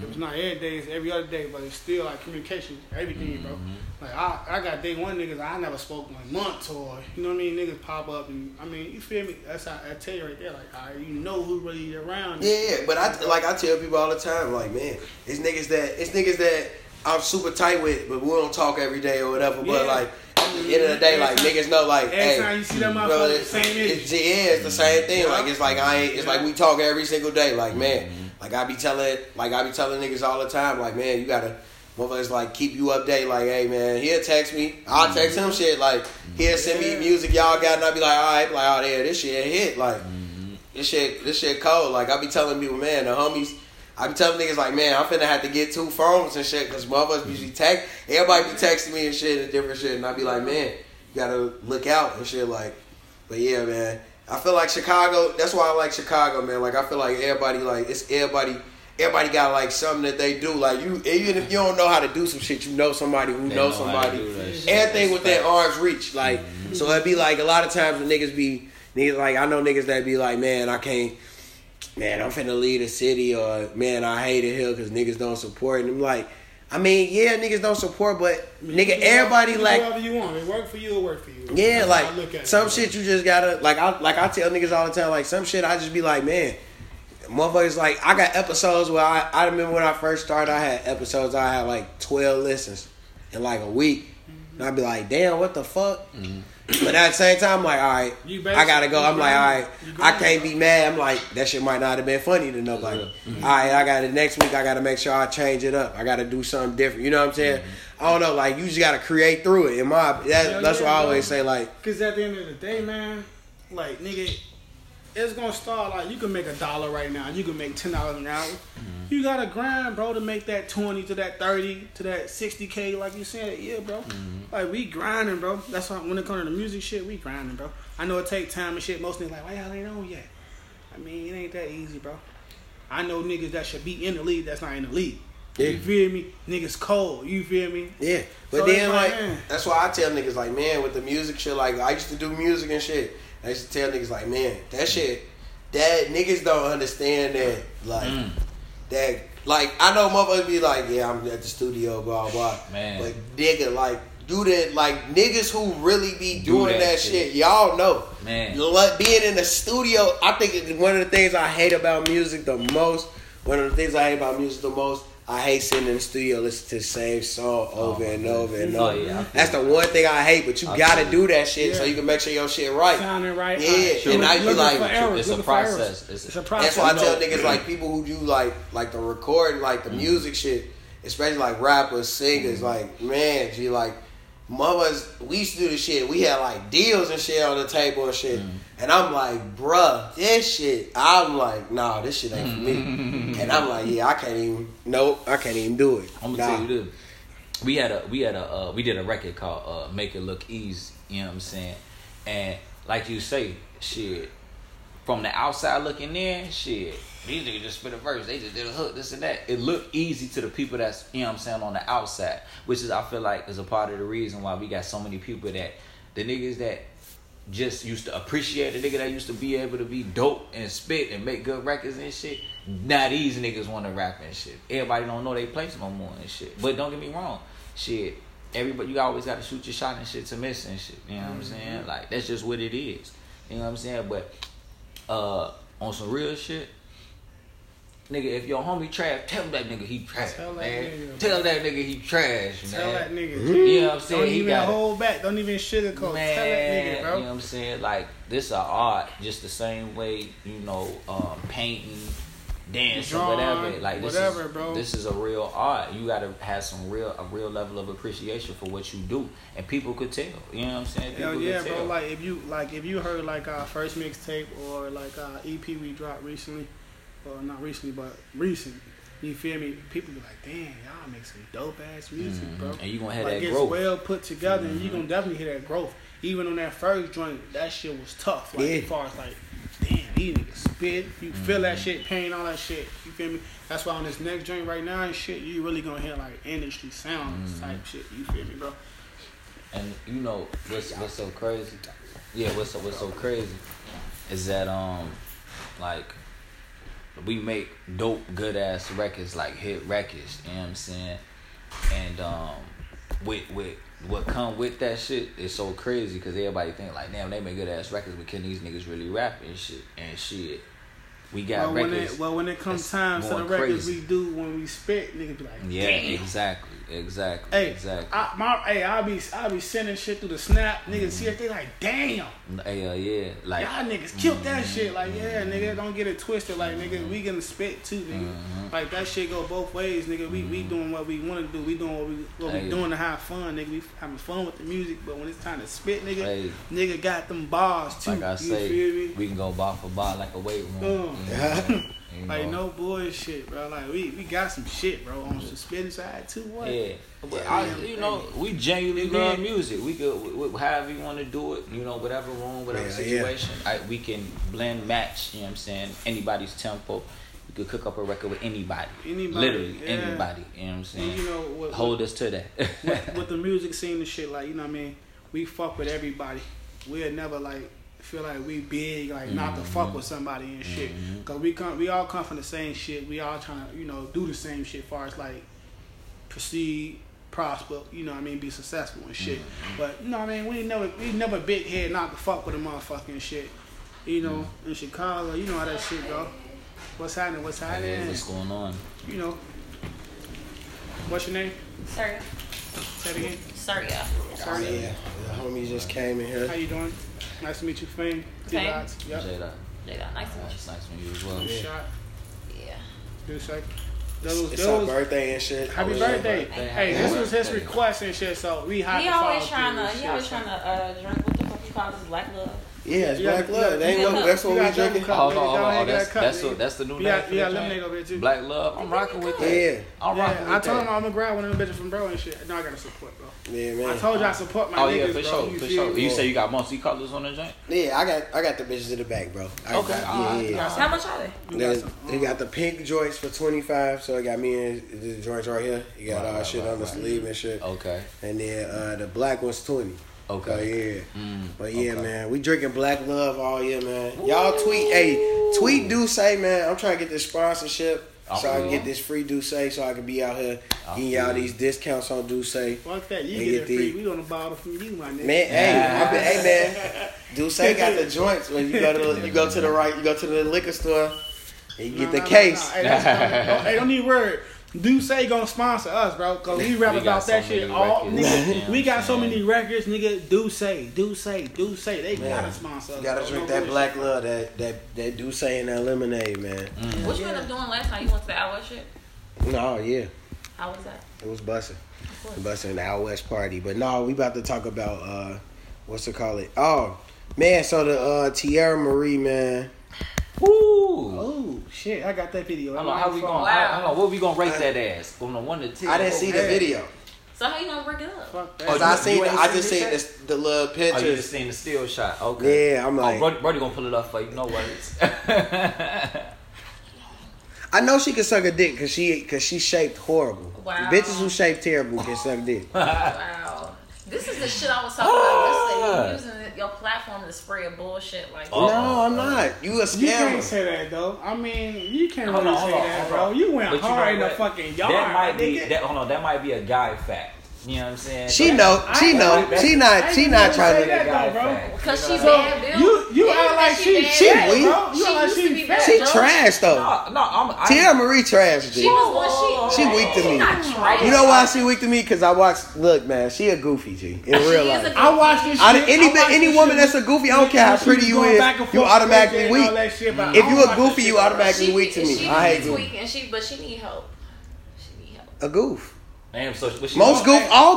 If it's not every day, it's every other day, but it's still, like, communication, everything, bro. Like, I got day one niggas I never spoke in months, or, you know what I mean? Niggas pop up, and, I mean, you feel me? That's how I tell you right there, like, you know who really around. Yeah, but I tell people all the time, like, man, it's niggas that I'm super tight with, but we don't talk every day or whatever, but, like, at the end of the day, like, niggas know, like, hey, time you see them, bro, it's the same thing. Like, it's like we talk every single day. Like, man, like I be telling niggas all the time, like, man, you gotta, motherfuckers, like, keep you update. Like, hey, man, he'll text me, I'll text him shit. Like, he'll send me music y'all got, and I'll be like, all right, like, oh yeah, this shit hit. Like, this shit cold. Like, I be telling people, man, the homies. I be telling niggas, like, man, I'm finna have to get two phones and shit, because motherfuckers be text. Everybody be texting me and shit and different shit. And I be like, man, you gotta look out and shit, like. But yeah, man, I feel like Chicago, that's why I like Chicago, man. Like, I feel like everybody, like, it's everybody got, like, something that they do. Like, you, even if you don't know how to do some shit, you know somebody who knows somebody. Everything within arm's reach. Like, so it be like, a lot of times when niggas, like, I know niggas that be like, man, I can't. Man, I'm finna leave the city, or, man, I hate it here because niggas don't support. And I'm like, I mean, yeah, niggas don't support, but nigga, everybody, like, whatever you want, it work for you, it'll work for you. Yeah, like, some shit you just gotta, like I tell niggas all the time, like, some shit I just be like, man, motherfuckers, like, I got episodes where I remember when I first started, I had episodes I had like 12 listens in like a week, and I'd be like, damn, what the fuck. But at the same time, I'm like, all right, I gotta go. I'm like, all right, I can't be mad. I'm like, that shit might not have been funny to nobody. All right, I got it next week. I gotta make sure I change it up. I gotta do something different. You know what I'm saying? I don't know. Like, you just gotta create through it. That's what I always say. Like, because at the end of the day, man, like, nigga, it's gonna start. Like, you can make $1 right now. You can make $10 an hour. You gotta grind, bro, to make that 20 to that 30 to that 60K, like you said. Yeah, bro. Like, we grinding, bro. That's why when it comes to the music shit, we grinding, bro. I know it take time and shit. Most niggas like, why y'all ain't on yet? I mean, it ain't that easy, bro. I know niggas that should be in the league that's not in the league. Yeah. You feel me? Niggas cold. You feel me? Yeah. But so then like man. That's why I tell niggas like, man, with the music shit, like I used to do music and shit. I used to tell niggas like, man, that shit, that niggas don't understand that, like that, like I know motherfuckers be like, yeah, I'm at the studio, blah blah. Man. But nigga, like do that, like niggas who really be doing that shit, y'all know. Man, like, being in the studio, I think it's one of the things I hate about music the most. I hate sitting in the studio listening to the same song over and over and over. Yeah, that's the one thing I hate, but you gotta do that shit so you can make sure your shit right. Sounding right. Yeah, sure. And I be like, it's a process. It's a process. That's why I tell niggas like people who do like the recording, like the music shit, especially like rappers, singers, like man, G, like mothers, we used to do this shit. We had like deals and shit on the table and shit. And I'm like, bruh, this shit, I'm like, nah, this shit ain't for me. And I'm like, yeah, I can't even do it. I'm gonna tell you this. We did a record called Make It Look Easy, you know what I'm saying? And like you say, shit, from the outside looking in, shit, these niggas just spit a verse, they just did a hook, this and that. It looked easy to the people that's, you know what I'm saying, on the outside, which is, I feel like, is a part of the reason why we got so many people that, the niggas that just used to appreciate the nigga that used to be able to be dope and spit and make good records and shit. Now these niggas want to rap and shit. Everybody don't know they place no more and shit. But don't get me wrong, shit, everybody, you always got to shoot your shot and shit to miss and shit. You know what I'm saying? Like, that's just what it is. You know what I'm saying? But on some real shit, nigga, if your homie trash, tell that nigga he trash. Tell that nigga he trash, man. Tell that nigga. You know what I'm saying? Don't even hold back. Don't even sugarcoat. Man, tell that nigga, bro. You know what I'm saying? Like, this is art, just the same way, you know, painting, dancing, whatever. Like, this is a real art. You gotta have a real level of appreciation for what you do, and people could tell. You know what I'm saying? People could tell. Bro. Like, if you heard like our first mixtape or like our EP we dropped recently. Well, not recently, but recent. You feel me? People be like, damn, y'all make some dope ass music, bro. And you gonna have that growth. It's well put together, and you gonna definitely hear that growth. Even on that first joint, that shit was tough. Like, as far as like, damn, these niggas spit. You feel that shit, pain, all that shit. You feel me? That's why on this next joint right now and shit, you really gonna hear like industry sounds type shit. You feel me, bro? And you know what's so crazy? Yeah, what's so crazy is that like. We make dope, good ass records, like hit records, you know what I'm saying? And with what come with that shit is so crazy because everybody think like, damn, they make good ass records, but can these niggas really rap and shit? And shit, we got records. When it comes time to the records we do when we spit, niggas be like, damn. Yeah, exactly. Hey, exactly. I be sending shit through the snap, niggas see it, they like, damn. Yeah. Like y'all niggas killed that shit. Like, yeah, nigga, don't get it twisted. Like, nigga, we gonna spit too, nigga. Like that shit go both ways, nigga. We doing what we wanna do. We doing what we doing to have fun, nigga. We having fun with the music, but when it's time to spit, nigga, nigga got them bars too. Like I say, feel me? We can go bar for bar like a weight room. You know. Like no bullshit, bro. Like we got some shit, bro, on the spinning side too. What? Yeah, but you know, we genuinely love music. We could, however you want to do it, you know, whatever room, whatever situation, we can blend, match. You know what I'm saying? Anybody's tempo, we could cook up a record with anybody, literally anybody. You know what I'm saying? And you know, hold us to that. with the music scene and shit, like you know what I mean, we fuck with everybody. We'll never like. Feel like we big, like not to fuck with somebody and shit. Cause we all come from the same shit. We all trying to, you know, do the same shit. As far as like proceed, prosper, you know what I mean, be successful and shit. But you know what I mean, we never big head not to fuck with a motherfucking shit. You know, in Chicago, you know how that shit go. What's happening? Hey, what's going on? You know. What's your name? Saria. Say it again. Saria. The homie just came in here. How you doing? Nice to meet you, Fame. T-Dot. Yep. J-Dot. Nice to meet you. It's nice to meet you as well. Good shot. Yeah. Good shot. It's her birthday and shit. Happy birthday. Hey, this was his request and shit, so we had to follow through. He always trying to drink what the fuck you call this black love. Yeah, it's black love. That's what we drinking. Hold on. That's the new name. Yeah, lemonade over here too. Black love. I'm rocking with that. Yeah, I'm rocking with that. I told him I'm gonna grab one of them bitches from bro and shit. No, I gotta support bro. Yeah, man. I told you I support my niggas. Oh yeah, for sure, for sure. You say you got multi colors on the joint? Yeah, I got the bitches in the back, bro. Okay. How much are they? They got the pink joints for $25. So it got me and the joints right here. You got all shit on the sleeve and shit. Okay. And then the black one's $20. Okay. Oh, yeah. But yeah, okay, man, we drinking black love all year, man. Ooh. Y'all tweet, do say, man, I'm trying to get this sponsorship so I can get this free do say so I can be out here getting y'all these discounts on do say. Fuck that, you get it free. We on the bottle from you, my nigga. Man, hey, man, do say got the joints when you go to the liquor store and you get the case. Hey, don't need word. Do say gonna sponsor us, bro, cause we rap about that shit all nigga. We got so many records, nigga. Do say. They gotta sponsor us. You gotta drink that black love, that do say and that lemonade, man. What you ended up doing last time? You went to the Out West shit? No, yeah. How was that? It was bussin'. Bussin' the Out West party. But no, we about to talk about Oh man, so the Tierra Marie, man. Woo! Oh shit! I got that video. What we gonna rate that ass on the 1 to 10? I didn't see the video. So how you gonna break it up? Cause I just seen the little pictures. Oh, you just seen the still shot? Okay. Yeah, I'm like, Brody gonna pull it up for you. No worries. I know she can suck a dick cause she shaped horrible. Wow. The bitches who shaped terrible can suck dick. Wow. This is the shit I was talking about yesterday. You're using your platform to spread bullshit like that. No, I'm not. You a scammer. You can't say that, though. I mean, you can't really say that, bro. You went hard in the fucking yard. That might be a guy fact. You know what I'm saying? She not trying to get that guy fact. Because she's bad, You act like she weak. She trash, though. No, Tierra Marie trash, dude. She weak to me. You know why she weak to me? Because I watched, look, man, she a goofy, G. In real life. I watched this shit. Any woman that's a goofy, I don't care how pretty you is, you automatically weak. If you a goofy, you automatically weak to me. I hate goofy. But she need help. A goof. Damn, so all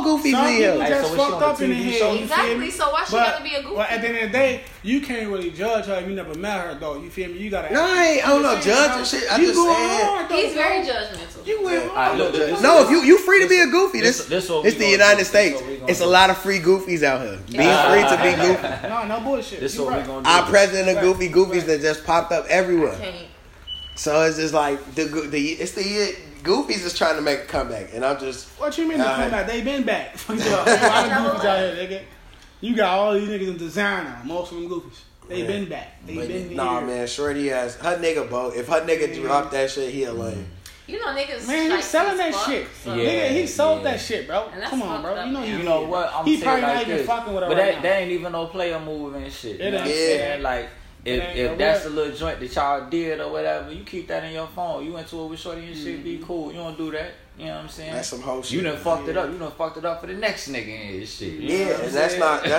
goofy people just fucked up in the head. Exactly, so why she gotta be a goofy? Well, at the end of the day, you can't really judge her if you never met her, though. You feel me? You gotta. No, I don't know, judge and shit. I just said he's very judgmental. You went hard. No, you free to be a goofy. It's the United States. It's a lot of free goofies out here. Being free to be goofy. No bullshit. This what we gonna do. Our president of goofies that just popped up everywhere. So it's just like the Goofies is trying to make a comeback, and I'm just. What you mean the comeback? They been back. Fuck y'all. Goofies out here, nigga. You got all these niggas in Designer. Most of them goofies. They been back. They been here. Nah, man. Shorty ass. Her nigga, Bo. If her nigga dropped that shit, he a lame. You know niggas. Man, he's selling that shit. So. Yeah, nigga, he sold that shit, bro. Come on, bro. You know what? I'm he probably not even fucking with her. But that ain't even no player move and shit. It ain't. Like. If that's the little joint that y'all did or whatever, you keep that in your phone. You went to it with Shorty and shit, be cool. You don't do that. You know what I'm saying? That's some whole shit. You done fucked it up. You done fucked it up for the next nigga and shit. And that's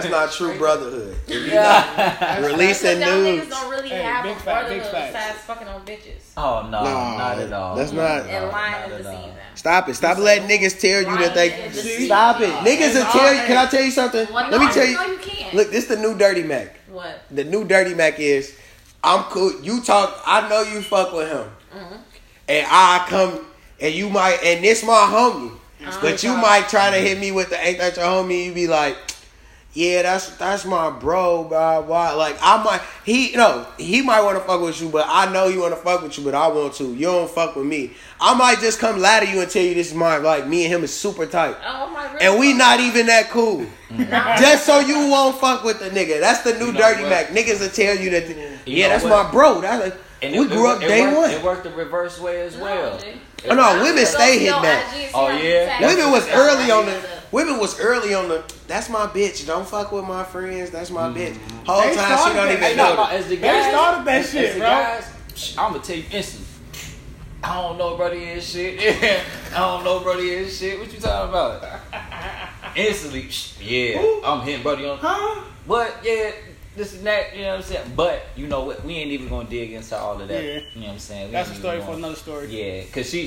not true brotherhood. Yeah. Releasing nudes. Niggas don't really have a brotherhood besides fucking on bitches. Oh, no. Not at all. That's not. And lying is deceiving. Stop it. Stop letting niggas tell you that they. Stop it. Niggas will tell you. Can I tell you something? Let me tell you. No, you can't. Look, this the new Dirty Mac. What? The new Dirty Mac is, I'm cool. You talk. I know you fuck with him, and I come, and you might, and this my homie, but you might try to hit me with the ain't that your homie. You be like, yeah, that's my bro, blah blah. Like I might, he might want to fuck with you, but I know you want to fuck with you, but I want to. You don't fuck with me. I might just come lie to you and tell you this is mine. Like me and him is super tight, and we not even that cool. Just so you won't fuck with the nigga. That's the new Dirty Mac. Niggas will tell you that. That's my bro. That's like, and we grew up day one. It worked the reverse way as well. Oh no, women stay hit back. Oh yeah, women was early on the. That's my bitch. Don't fuck with my friends. That's my bitch. Whole time she don't even know. As the guys, they started that shit, bro. Guys, I'm gonna tell you instantly. I don't know, brody and shit. What you talking about? Instantly, yeah. Ooh. I'm hitting brody on. Huh? But yeah. This and that, you know what I'm saying? But, you know what? We ain't even gonna dig into all of that. Yeah. You know what I'm saying? That's a story for another story. Yeah, because she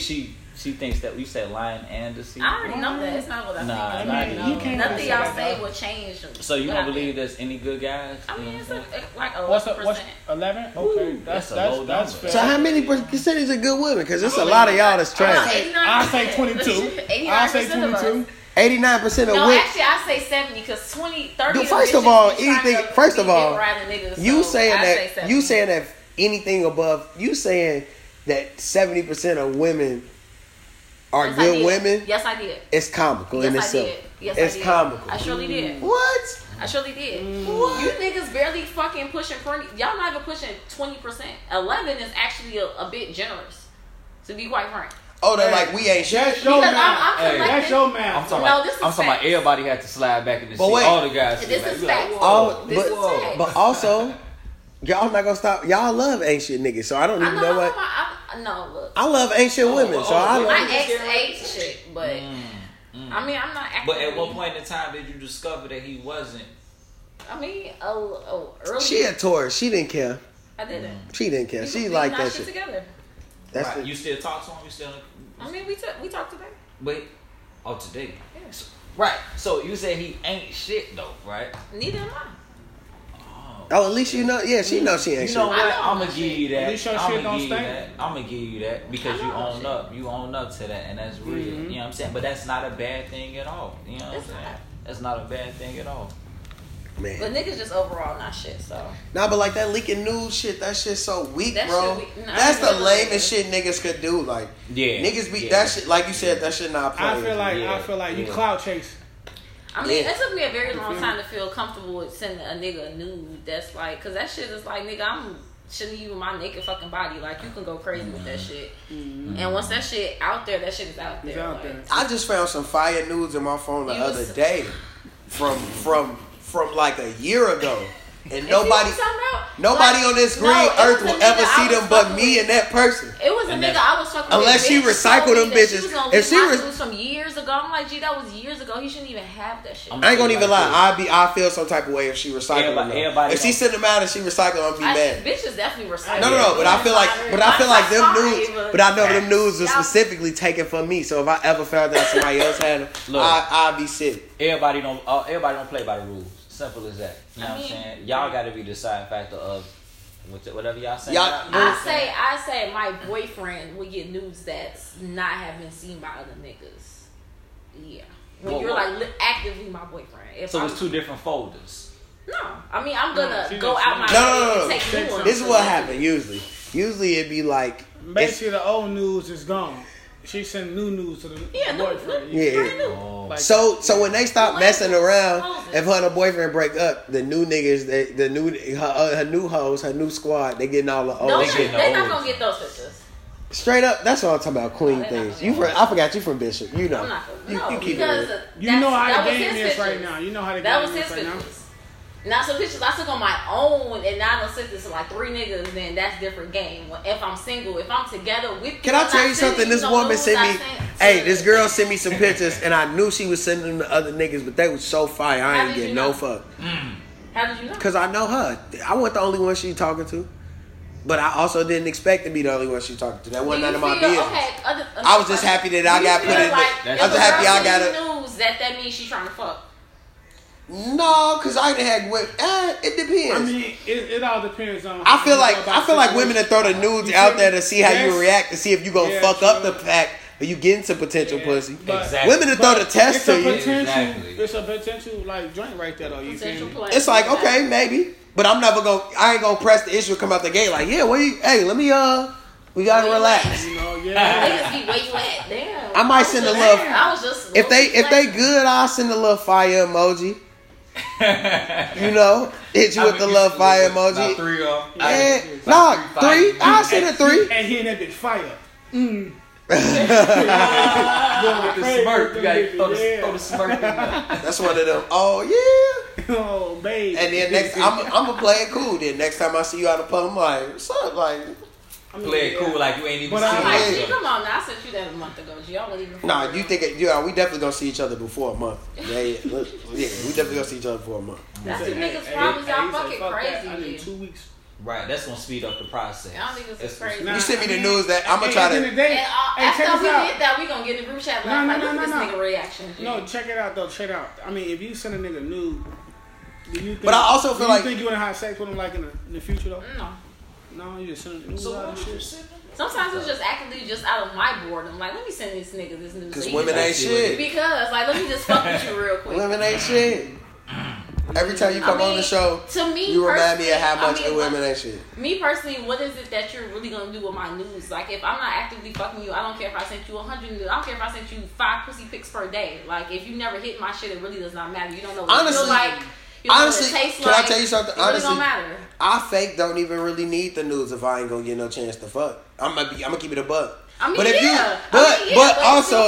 She thinks that we said lying and deceit. I already know that. It's not what I think. Nothing y'all say will change. So you don't believe there's any good guys? I mean, it's like 11%. 11? Okay. That's fair. So how many percentage of good women? Because it's a lot of y'all that's trash. I say 22. I say 22. 89% of women. No, actually, I say 70 because 30. Dude, first of all, you saying that anything above, you saying that 70% of women are good women. Yes, I did. It's comical in itself. Yes, I did. It's comical. I surely did. What? I surely did. What? You niggas barely fucking pushing 20. Y'all not even pushing 20%. 11 is actually a bit generous, to be quite frank. Oh, they're like, we ain't shit. Because I'm that's your man. I'm talking about, everybody had to slide back in the seat. All the guys. This is facts. But also, y'all not gonna stop. Y'all love ain't shit niggas, so I don't even know what. Look. I love ain't shit women, so I love ain't shit, but I mean, I'm not acting. But at what point in time did you discover that he wasn't? I mean, early. She a tourist. She didn't care. I didn't. She didn't care. She liked that shit. Together. That's right. You still talk to him? You still? I mean, we talked today. But today. Yeah. So, right. So you said he ain't shit though, right? Neither am I. Oh, at least you know. Yeah, she knows she ain't shit. You know what? I'm gonna give you that. At least your shit don't stink. I'm gonna give you that because you own up. You own up to that, and that's real. Mm-hmm. You know what I'm saying? But that's not a bad thing at all. You know what I'm saying? That's not a bad thing at all. Man. But niggas just overall not shit, so. Nah, but like that leaking news shit, that shit's so weak, bro. That's the lamest shit niggas could do. Like, niggas be that shit. Like you said, that shit not playing. I feel like you cloud chasing. I mean, it took me a very long time to feel comfortable with sending a nigga a nude. That's like, because that shit is like, nigga, I'm shouldn't even my naked fucking body. Like, you can go crazy with that shit. Mm-hmm. And once that shit out there, that shit is out there. I just found some fire nudes in my phone the other day from like a year ago. And nobody on this green earth will ever see them but me and that person. It was a nigga I was fucking with. Unless she recycled them bitches. If she was from years ago, I'm like, gee, that was years ago. He shouldn't even have that shit. I ain't gonna even lie. I feel some type of way if she recycled them. If she sent them out and she recycled them, I'd be mad. Bitches definitely recycled. No. But I feel like them nudes. But I know them nudes were specifically taken from me. So if I ever found out somebody else had them, I'd be sick. Everybody don't play by the rules. Simple as that. You know what I'm saying? Y'all gotta be the side factor of whatever y'all say. I say my boyfriend would get nudes that's not having seen by other niggas. Yeah. Like actively my boyfriend. It's two different folders. No. I mean, I'm gonna go out my way and take nudes. This is what happens usually. Usually it'd be like basically the old nudes is gone. She sent new news to the boyfriend. Like, so when they stop messing around, if her and her boyfriend break up, the new niggas, her new hoes, her new squad, they getting all the old. They not gonna get those pictures. Straight up, that's what I'm talking about. Queen things. I forgot you from Bishop. You know, I'm not from, you keep it. You know how the game is right now. You know how the game is right now. Now some pictures I took on my own, and now I done sent this to like 3 niggas. Then that's different game. If I'm single, if I'm together with, can I tell you something? This woman sent me. Hey, this girl sent me some pictures, and I knew she was sending them to other niggas, but they was so fire. I ain't getting no fuck. How did you know? Because I know her. I wasn't the only one she talking to, but I also didn't expect to be the only one she talking to. That wasn't none of my business. I was just happy that I got put in. I was happy I got it. News that means she's trying to fuck. No, cause I done had women. It depends. I mean, it all depends on. I feel like women that throw the nudes out there to see how you react, to see if you gonna fuck up the fact or you getting some potential pussy. Exactly. Women that throw the test to you. It's a potential like joint right there. Though, you feel me? It's like okay, maybe, but I'm never gonna. I ain't gonna press the issue. Come out the gate like let me we gotta relax. You know, niggas be where you at. Damn. I might send a little. I was just if they good, I'll send a little fire emoji. You know, hit you with the love fire emoji. 3 off. Three. I said a 3. And he in that bitch fire. With the smirk, you gotta throw the smirk in there. That's one of them. Oh yeah. Oh baby. And then next, I'm gonna play it cool. Then next time I see you out of pub, I'm like, what's up? Like. I mean, play it cool like you ain't even seen it. Come on now, I sent you that a month ago. Y'all wouldn't even. Nah, you think we definitely gonna see each other before a month. Yeah, we definitely gonna see each other for a month. That's the niggas' problems. Y'all fucking crazy. I need 2 weeks. Right, that's gonna speed up the process. I don't think this is crazy. You sent me the news that I'm gonna try to. After we did that, we gonna get in the group chat. Like, no. Nigga reaction. No, check it out though. Check it out. I mean, if you send a nigga nude, do you think? But I also feel like you think you wanna have sex with him like in the future though. No, you just send a nude. So out what you send? Sometimes it's just actively just out of my boredom. Like, let me send this nigga this nude. Because women ain't shit. Because like, let me just fuck with you real quick. Women ain't shit. Every time you come on the show, to me, you remind me of how much women that shit. Me personally, what is it that you're really gonna do with my nudes? Like, if I'm not actively fucking you, I don't care if I sent you 100 nudes. I don't care if I sent you 5 pussy pics per day. Like, if you never hit my shit, it really does not matter. You don't know what it feels like. You don't know what it tastes like. Can I tell you something? It really don't matter. I fake don't even really need the nudes if I ain't gonna get no chance to fuck. I'm gonna keep it a buck. I mean, but also,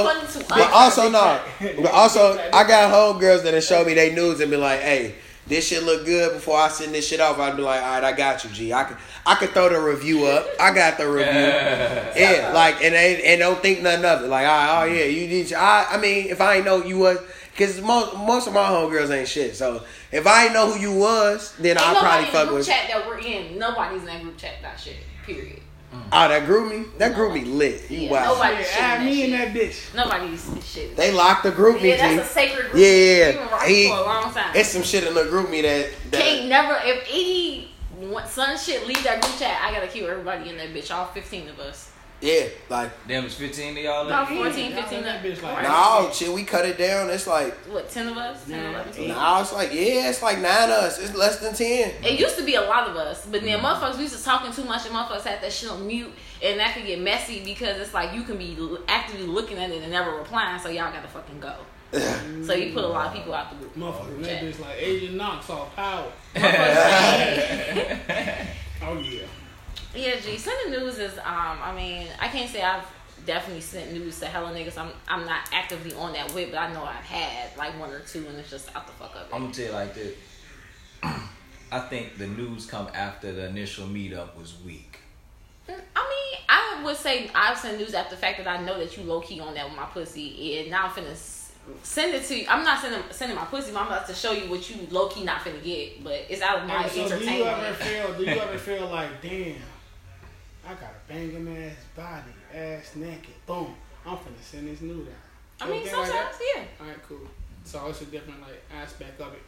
I got homegirls that'll show me they nudes and be like, hey, this shit look good. Before I send this shit off, I'd be like, all right, I got you, G. I could throw the review up. I got the review. Yeah, like, and they don't think nothing of it. Like, all right, oh yeah, you need. I mean, if I ain't know you was, because most of my homegirls ain't shit. So if I ain't know who you was, then I'll probably fuck with. Ain't nobody in the group chat that we're in. Nobody's in that group chat that shit. Period. Oh, that grew me. That grew me lit. You wild. Nobody's shitting me and that bitch. Nobody's shitting. They locked the group me. Yeah, that's a sacred group. Yeah, we've been rocking for a long time. It's some shit in the group me that can't never. If any son shit leave that group chat, I gotta kill everybody in that bitch. All 15 of us. Yeah, like them was 15 of y'all. About 14, 15 of that bitch. Like, no, shit, we cut it down. It's like what, 10 of us? 10 of us. No, it's like it's like 9 of us. It's less than 10. It used to be a lot of us, but then motherfuckers we used to talking too much, and motherfuckers had that shit on mute, and that could get messy because it's like you can be actively looking at it and never replying, so y'all gotta fucking go. So you put a lot of people out the group. Motherfuckers, that bitch like Agent Knox off power. Oh yeah. Yeah, G. Sending nudes is, I mean, I can't say I've definitely sent nudes to hella niggas. I'm not actively on that whip, but I know I've had like 1 or 2, and it's just out the fuck up. I'm gonna tell you like this. I think the nudes come after the initial meetup was weak. I mean, I would say I've sent nudes after the fact that I know that you low key on that with my pussy, and now I'm finna send it to you. I'm not sending my pussy, but I'm about to show you what you low key not finna get, but it's out of my entertainment. Do you ever feel like, damn, I got a banging ass body, ass naked, boom, I'm finna send this nude out. I mean, sometimes, like yeah. Alright, cool. So it's a different like aspect of it.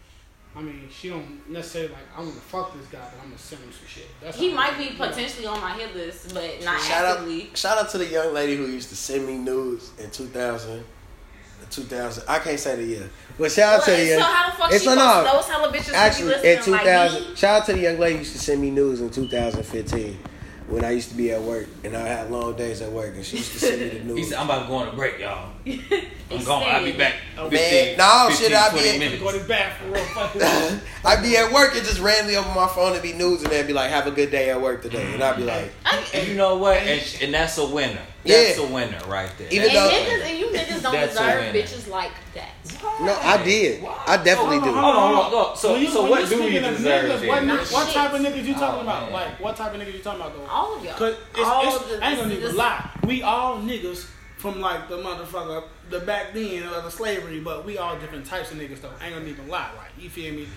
I mean, she don't necessarily like, I'm gonna fuck this guy, but I'm gonna send him some shit. He might be potentially on my hit list, but not actively. Shout out to the young lady who used to send me nudes in 2000. I can't say the year. But shout out to the young. So how the fuck she those hella bitches actually, who be listening in 2000, like me? Shout out to the young lady who used to send me nudes in 2015. When I used to be at work and I had long days at work, and she used to send me the news. He said, "I'm about to go on a break, y'all. I'm gone. I'll be back." 15, 20 minutes. I'd be at work and just randomly open my phone and be news, and they'd be like, "Have a good day at work today," and I'd be like, "And you know what? And that's a winner. That's a winner right there." And you niggas don't deserve bitches like that. What? No, I did. Why? I definitely do. Hold on. So what do you deserve? What type of niggas you talking about? Man. Like, what type of niggas you talking about? Though? All of y'all. Cause I ain't gonna even lie. We all niggas from like the motherfucker, the back then of the slavery, but we all different types of niggas though. I ain't gonna even lie. Like, you feel me? It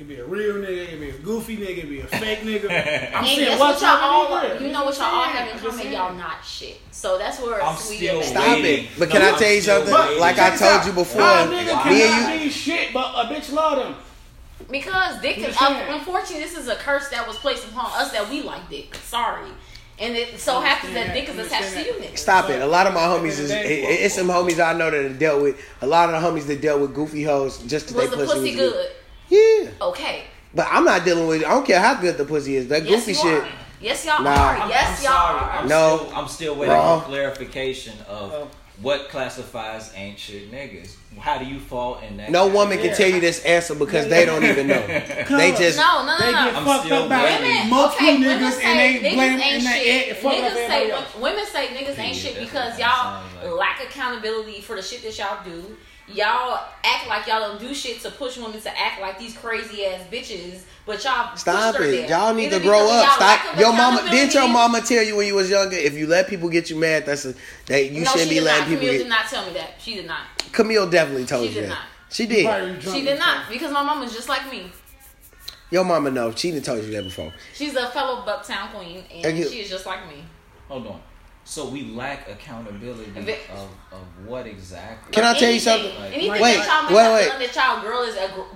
could be a real nigga, it could be a goofy nigga, it could be a fake nigga. I'm saying what y'all all are. You know what y'all all have in common, y'all not shit. So that's where it's weird. Stop it. But can I tell you something? Like I told you before. Nigga cannot mean shit, but a bitch love them. Because dick is, unfortunately, this is a curse that was placed upon us that we like dick. Sorry. And it so happens that dick is attached to you niggas. Stop it. A lot of my homies is... It's some homies I know that have dealt with... A lot of the homies that dealt with goofy hoes just to they pussy. Was the pussy good? Yeah. Okay. But I'm not dealing with it. I don't care how good the pussy is. That goofy shit. Yes, y'all are. Yes, y'all are. I'm still waiting for clarification of what classifies ain't shit niggas. How do you fall in that? No woman can tell you this answer because they don't even know. They just... No. They get fucked up by multiple niggas and they blame in the head. Women say niggas ain't shit because y'all lack accountability for the shit that y'all do. Y'all act like y'all don't do shit to push women to act like these crazy ass bitches, but y'all stop it. Y'all need to grow up. Stop. Your mama didn't your mama tell you when you was younger? If you let people get you mad, shouldn't be letting people. Camille did not tell me that. She did not. Camille definitely told you. She did not. She did not because my mama's just like me. Your mama know. She done told you that before. She's a fellow Bucktown queen, and she is just like me. Hold on. So we lack accountability of what exactly. Can I tell you something? Like, anything that y'all girl is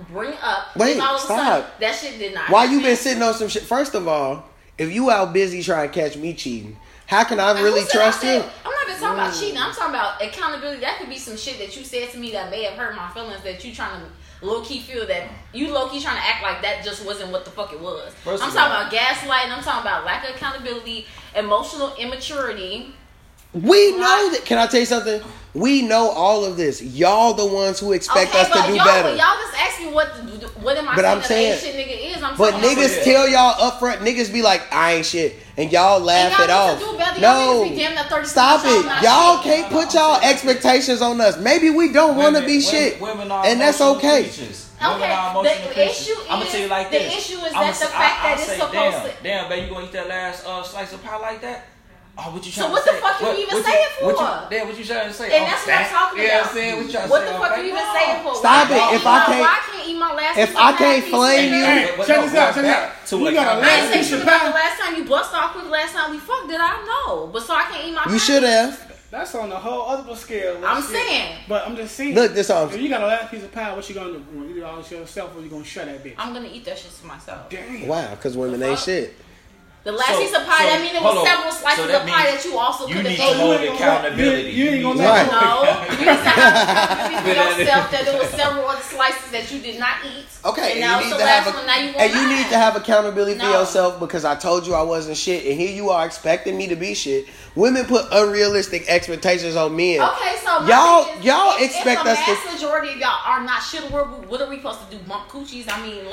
bring up. Wait, all of stop. A sudden, that shit did not. Why you been sitting on some shit? First of all, if you out busy trying to catch me cheating, how can I really trust you? I'm not even talking about cheating. I'm talking about accountability. That could be some shit that you said to me that may have hurt my feelings that you trying to... low-key feel that you low-key trying to act like that just wasn't what the fuck it was. First I'm talking about gaslighting. I'm talking about lack of accountability, emotional immaturity. We know that. Can I tell you something? We know all of this. Y'all the ones who expect us to do better. Y'all just ask me what am I saying that ain't shit nigga is. But niggas tell y'all up front. Niggas be like, I ain't shit. And y'all laugh it off. No. Stop it. Y'all can't put y'all expectations on us. Maybe we don't want to be shit. And that's okay. The issue is, I'm gonna tell you like this. The issue is that the fact that it's supposed to. Damn, baby, you gonna eat that last slice of pie like that? Oh, what you trying to say? So what the fuck you even saying for? Yeah, what you trying to say? And that's what I'm talking about. Yeah, I'm saying what you trying to say. What the fuck you even saying for? Stop it! If I can't flame you, check this out. You got a last piece of pie. The last time you bust off with, last time we fucked, did I know? But so I can't eat my. You should have. That's on a whole other scale. I'm saying. But I'm just saying. Look, this song. If you got a last piece of pie, what you gonna do? You do all this yourself, or you gonna shut that bitch? I'm gonna eat that shit to myself. Damn. Wow, because women ain't shit. The last piece of pie, that means it was several slices of pie that you also could have ate. You need to hold accountability. You ain't gonna take you need to have yourself that there were several other slices that you did not eat. Okay, and now it's the last one. Now you want and you need to have accountability for yourself because I told you I wasn't shit, and here you are expecting me to be shit. Women put unrealistic expectations on men. Okay, so y'all expect us to. The vast majority of y'all are not shit. What are we supposed to do? Bump coochies? I mean,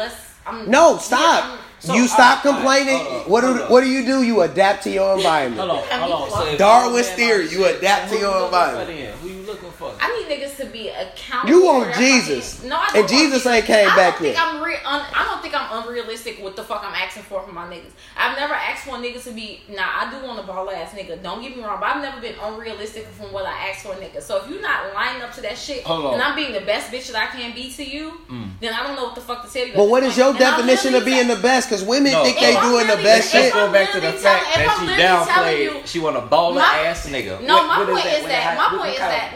stop. So, you stop complaining. What do? You adapt to your environment. Hold on. So Darwin's theory. You adapt to your environment. Who you looking for? I need niggas to be accountable. You want Jesus? No, I don't. And Jesus ain't came back yet. I don't think I'm unrealistic with the fuck I'm asking for my niggas. I've never asked for a nigga to be. I do want a ball ass nigga. Don't get me wrong, but I've never been unrealistic from what I asked for a nigga. So if you're not lining up to that shit, and I'm being the best bitch that I can be to you, then I don't know what the fuck to tell you. But what is your definition of being the best? Because women think they doing the best shit. Let's go back to the fact that she downplayed. She want a baller ass nigga. No, my point is that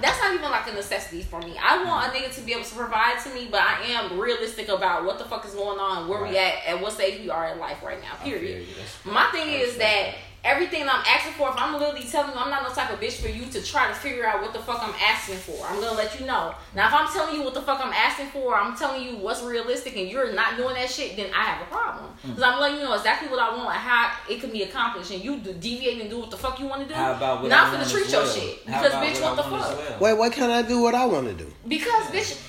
that's not even like a necessity for me. I want a nigga to be able to provide to me, but I am realistic about what the fuck is going on, where we at, and what stage we are in life right now. Period. My thing is that everything I'm asking for, if I'm literally telling you I'm not no type of bitch for you to try to figure out what the fuck I'm asking for, I'm gonna let you know. Now, if I'm telling you what the fuck I'm asking for, I'm telling you what's realistic, and you're not doing that shit, then I have a problem. Because I'm letting you know exactly what I want and how it can be accomplished, and you deviate and do what the fuck you want to do. How about what I want to do? Not finna treat your shit. Because, bitch, what the fuck? Wait, why can't I do what I want to do? Because, bitch,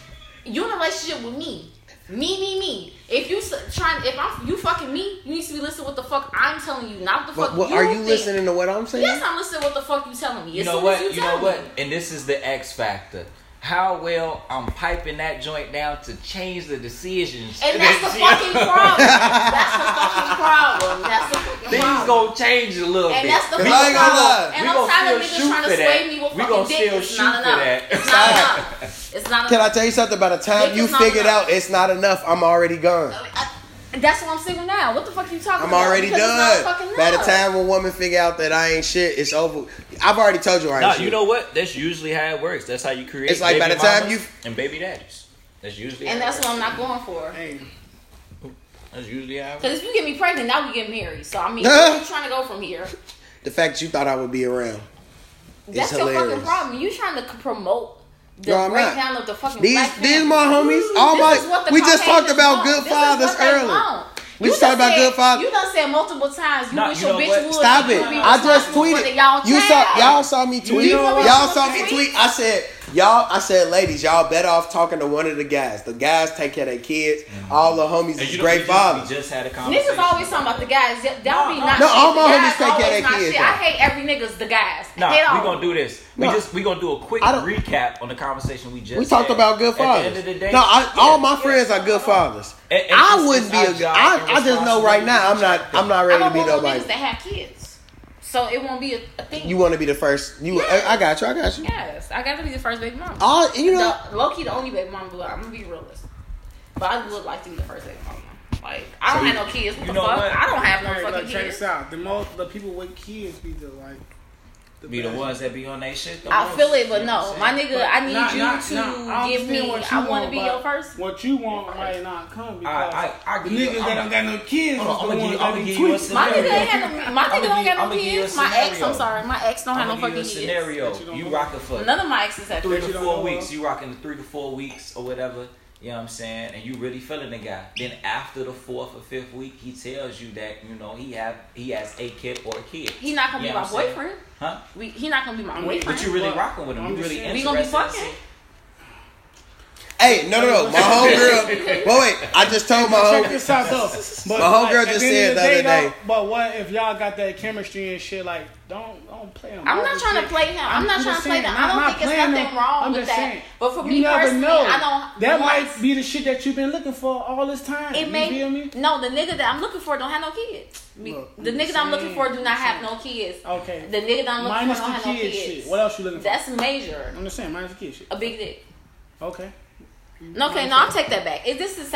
you're in a relationship with me. Me. If you if you fucking me, you need to be listening to what the fuck I'm telling you, not the fuck you are you think. Listening to what I'm saying? Yes, I'm listening to what the fuck you telling me. You know what? And this is the X factor. How well I'm piping that joint down to change the decisions. And that's the fucking problem. Things gonna change a little bit. And that's the fucking problem. And I'm tired of niggas trying to sway me with fucking dick. It's not enough. Can I tell you something? By the time you figured out it's not enough, I'm already gone. That's what I'm saying now. What the fuck are you talking about? I'm already done. By the time a woman figure out that I ain't shit, it's over. I've already told you I ain't shit. You know what? That's usually how it works. That's how you create. It's like by the time you and baby daddies. That's usually. And that's what I'm not going for. Hey. That's usually how. Because if you get me pregnant, now we get married. So I mean, where you trying to go from here? The fact you thought I would be around. That's your fucking problem. You trying to promote. The breakdown of the fucking these my homies. All my we just talked about good fathers earlier. We just talked about good fathers. You done said multiple times you wish your bitch would. Stop it. I just tweeted. Y'all saw me tweet. Y'all saw me tweet. I said ladies, y'all better off talking to one of the guys. The guys take care of their kids. Mm-hmm. All the homies is great fathers. We just had a conversation. Niggas always talking about the guys. All my homies take care of their kids. I hate every niggas the guys. We gonna do this. We gonna do a quick recap on the conversation we just. We talked about good fathers. At the end of the day, all my friends are good fathers. And I wouldn't be a good. I just know right now I'm not ready to be nobody. Niggas that have kids. So it won't be a thing. You want to be the first. Yes. I got you. Yes, I got to be the first baby mama. Low key, the only baby mama. I'm gonna be realist, but I would like to be the first baby mama. Like, I don't have no kids. What the fuck? What? I don't have no fucking kids. Check this out. The people with kids be the like. Be the ones that be on that shit. I feel it, but no, my nigga, but I need you to give me. I want to be your person. What you want might not come because I the niggas that don't got no kids. My nigga ain't had my nigga don't got no kids. My ex, I'm sorry, my ex don't have no fucking kids. Scenario, you rocking for none of my exes have 3 to 4 weeks. You rocking the 3 to 4 weeks or whatever. You know what I'm saying? And you really feeling the guy. Then after the 4th or 5th week, he tells you that, you know, he has a kid or a kid. He not gonna be my boyfriend. Huh? He not gonna be my boyfriend. But you really rocking with him. You really interested. We gonna be fucking. Hey, no. My whole girl. Wait. I just told my whole. Check this out though. My whole girl just said the other day. But what if y'all got that chemistry and shit? Like, don't play him. I'm not trying to play him. I'm not trying to play him. I don't think it's nothing wrong with that. But for me personally, I don't. That might be the shit that you've been looking for all this time. It may. No, the nigga that I'm looking for don't have no kids. The nigga I'm looking for do not have no kids. Okay. The nigga that I'm looking for don't have no kids. What else you looking for? That's major. I'm just saying, minus the kid shit. A big dick. Okay. Okay, no, I'll take that back.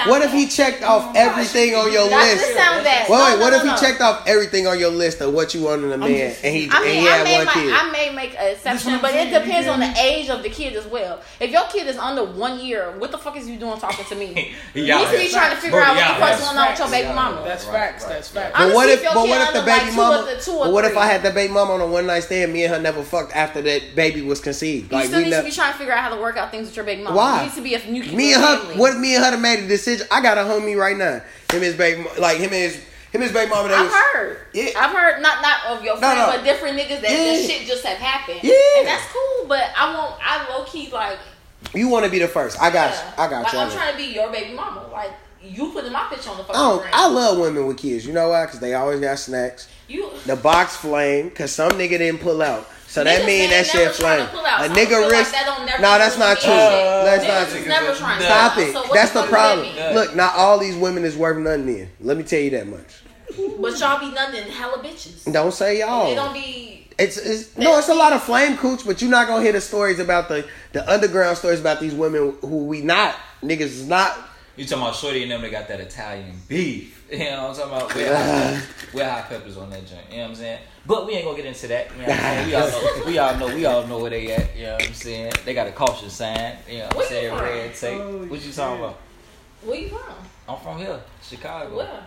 What if he checked off everything on your list? This sound bad. What if he checked off everything on your list of what you wanted in a man, and he had one kid? I may make an exception, but it depends on the age of the kid as well. If your kid is under 1 year, what the fuck is you doing talking to me? You need to be trying to figure out what the fuck's going on with your baby mama. That's facts. That's facts. But what if the baby mama? What if I had the baby mama on a one night stand? Me and her never fucked after that baby was conceived. You still need to be trying to figure out how to work out things with your baby mama. Why? You need to be a new. Me and her, made a decision. I got a homie right now. Him and his baby mama. I've heard not of your friend, but different niggas that this shit just have happened. Yeah, and that's cool. But I low key like. You want to be the first? I got you. Like, I'm trying to be your baby mama. Like you putting my picture on the fucking ground. I love women with kids. You know why? Because they always got snacks. The box flame. Because some nigga didn't pull out. So that means that shit flame. A nigga risk. No, that's not true. Stop it. That's the problem. Look, not all these women is worth nothing then. Let me tell you that much. But y'all be nothing hella bitches. Don't say y'all. They don't be. It's a lot of flame cooch, but you're not going to hear the stories about the underground stories about these women who we not. Niggas is not. You talking about Shorty and them that got that Italian beef. You know what I'm talking about? We're hot peppers on that joint. You know what I'm saying? But we ain't gonna get into that. You know what I'm saying? We all know where they at. You know what I'm saying? They got a caution sign. You know what I'm saying? Red tape. What you talking about? Where you from? I'm from here, Chicago. Where?